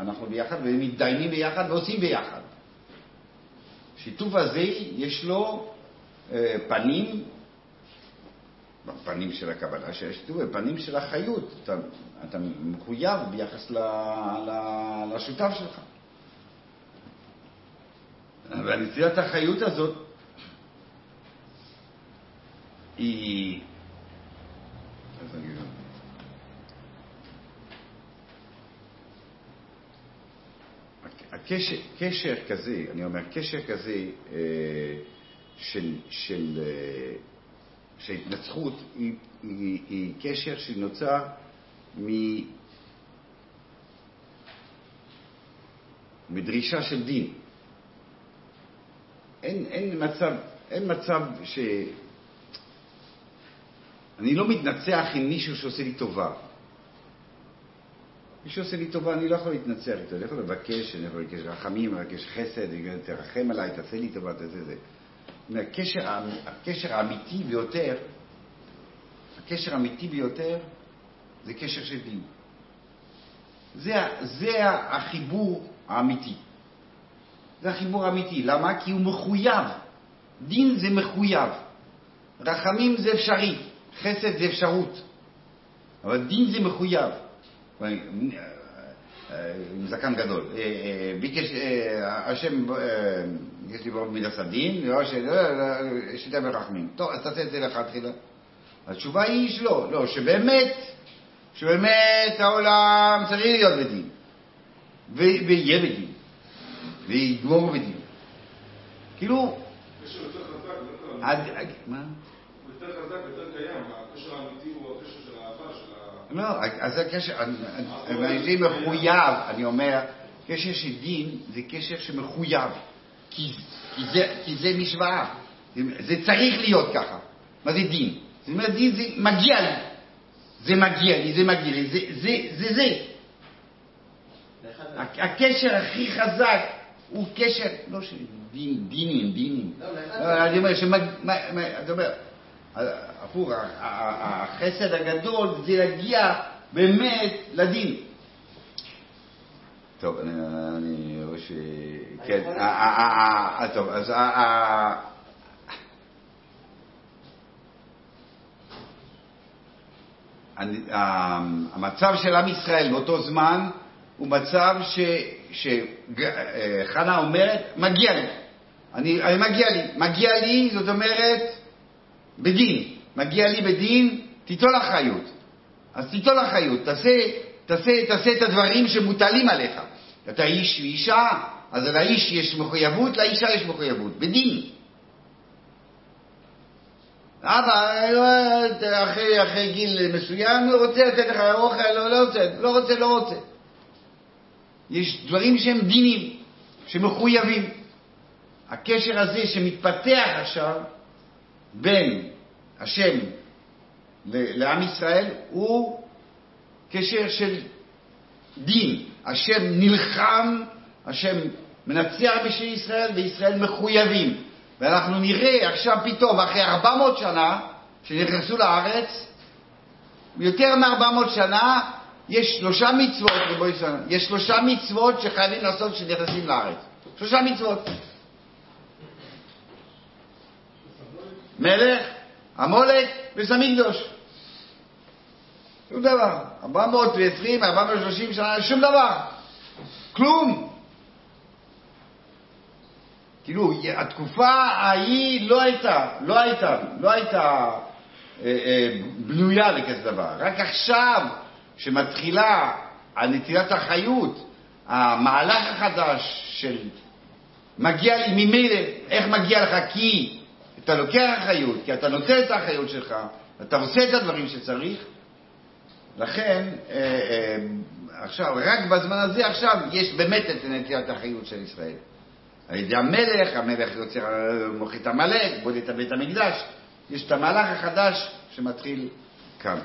אנחנו ביחד, ומתדיינים ביחד ועושים ביחד. שיתוף הזה יש לו פנים, פנים של הקבלה של השיתוף, פנים של החיות. אתה מחויב ביחס לשותף שלך. והנציאת החיות הזאת היא... הקשר כזה, אני אומר, קשר כזה של התנצחות היא קשר שנוצר מדרישה של דין. אין מצב ש... אני לא מתנצח עם מישהו שעושה לי טובה. מישהו עושה לי טובה, אני לא יכול להתנצח איתו. אני יכול לבקש, אני יכול לבקש רחמים, לבקש חסד, תרחם עליי, תעשה לי טובה, תעשה זה. הקשר האמיתי ביותר זה קשר של דיוק. זה החיבור האמיתי. זה החיבור האמיתי. למה? כי הוא מחויב. דין זה מחויב. רחמים זה אפשרי. חסד זה אפשרות. אבל דין זה מחויב. עם זקן גדול. ביקש, השם, יש לי ברוב מילה סדין, שיתה ברחמים. טוב, אז תעשה את זה לך התחילה. התשובה היא שלא. לא, שבאמת העולם צריך להיות בדין. ויהיה בדין. ויגמור בדין. כאילו... קשר יותר חזק, מה? הוא יותר חזק, יותר קיים. הקשר האמיתי הוא הקשר של האהבה, של ה... לא, אז הקשר, זה מחויב, אני אומר, קשר של דין זה קשר שמחויב, כי זה משוואה, זה צריך להיות ככה. מה זה דין? זאת אומרת, דין זה מגיע לי, זה מגיע לי, זה. הקשר הכי חזק הוא קשר, לא של דינים. אני אומר, אתה אומר, אפור, החסד הגדול זה להגיע באמת לדין. טוב, אני רואה ש... כן, טוב, אז... המצב של עם ישראל באותו זמן הוא מצב שחנה אומרת, מגיע לי. אני מגיע לי, זאת אומרת... בדין, מגיע לי בדין, תיטול אחריות. אז תיטול אחריות, תעשה את הדברים שמוטלים עליך. אתה איש ואישה, אז לאיש יש מחויבות, לאישה יש מחויבות, בדין. אבא, אחרי גיל מסוים, הוא רוצה לתת לך אוכל, לא רוצה. יש דברים שהם דינים, שמחויבים. הקשר הזה שמתפתח עכשיו, בין השם לעם ישראל הוא קשר של דין. השם נלחם, השם מנצח בשביל ישראל, וישראל מחויבים. ואנחנו נראה עכשיו פתאום אחרי 400 שנה שנכנסו לארץ, יותר מ-400 שנה יש 3 מצוות, יש 3 מצוות שחייבים לעשות כשנכנסים לארץ. 3 מצוות. מלך, המולך וסמיקדוש. שום דבר. 420, 430 שנה, שום דבר. כלום. כאילו, התקופה ההיא לא הייתה בנויה לכזה דבר. רק עכשיו, שמתחילה נטילת החיות, המהלך החדש של מגיע לי ממילא, איך מגיע לך כי... אתה לוקח אחריות, כי אתה נוטל את האחריות שלך, אתה עושה את הדברים שצריך, לכן, עכשיו, רק בזמן הזה עכשיו, יש באמת את נטילת האחריות של ישראל. על ידי המלך יוצר מוחית המלך, בונה את בית המקדש, יש את המהלך החדש שמתחיל כאן.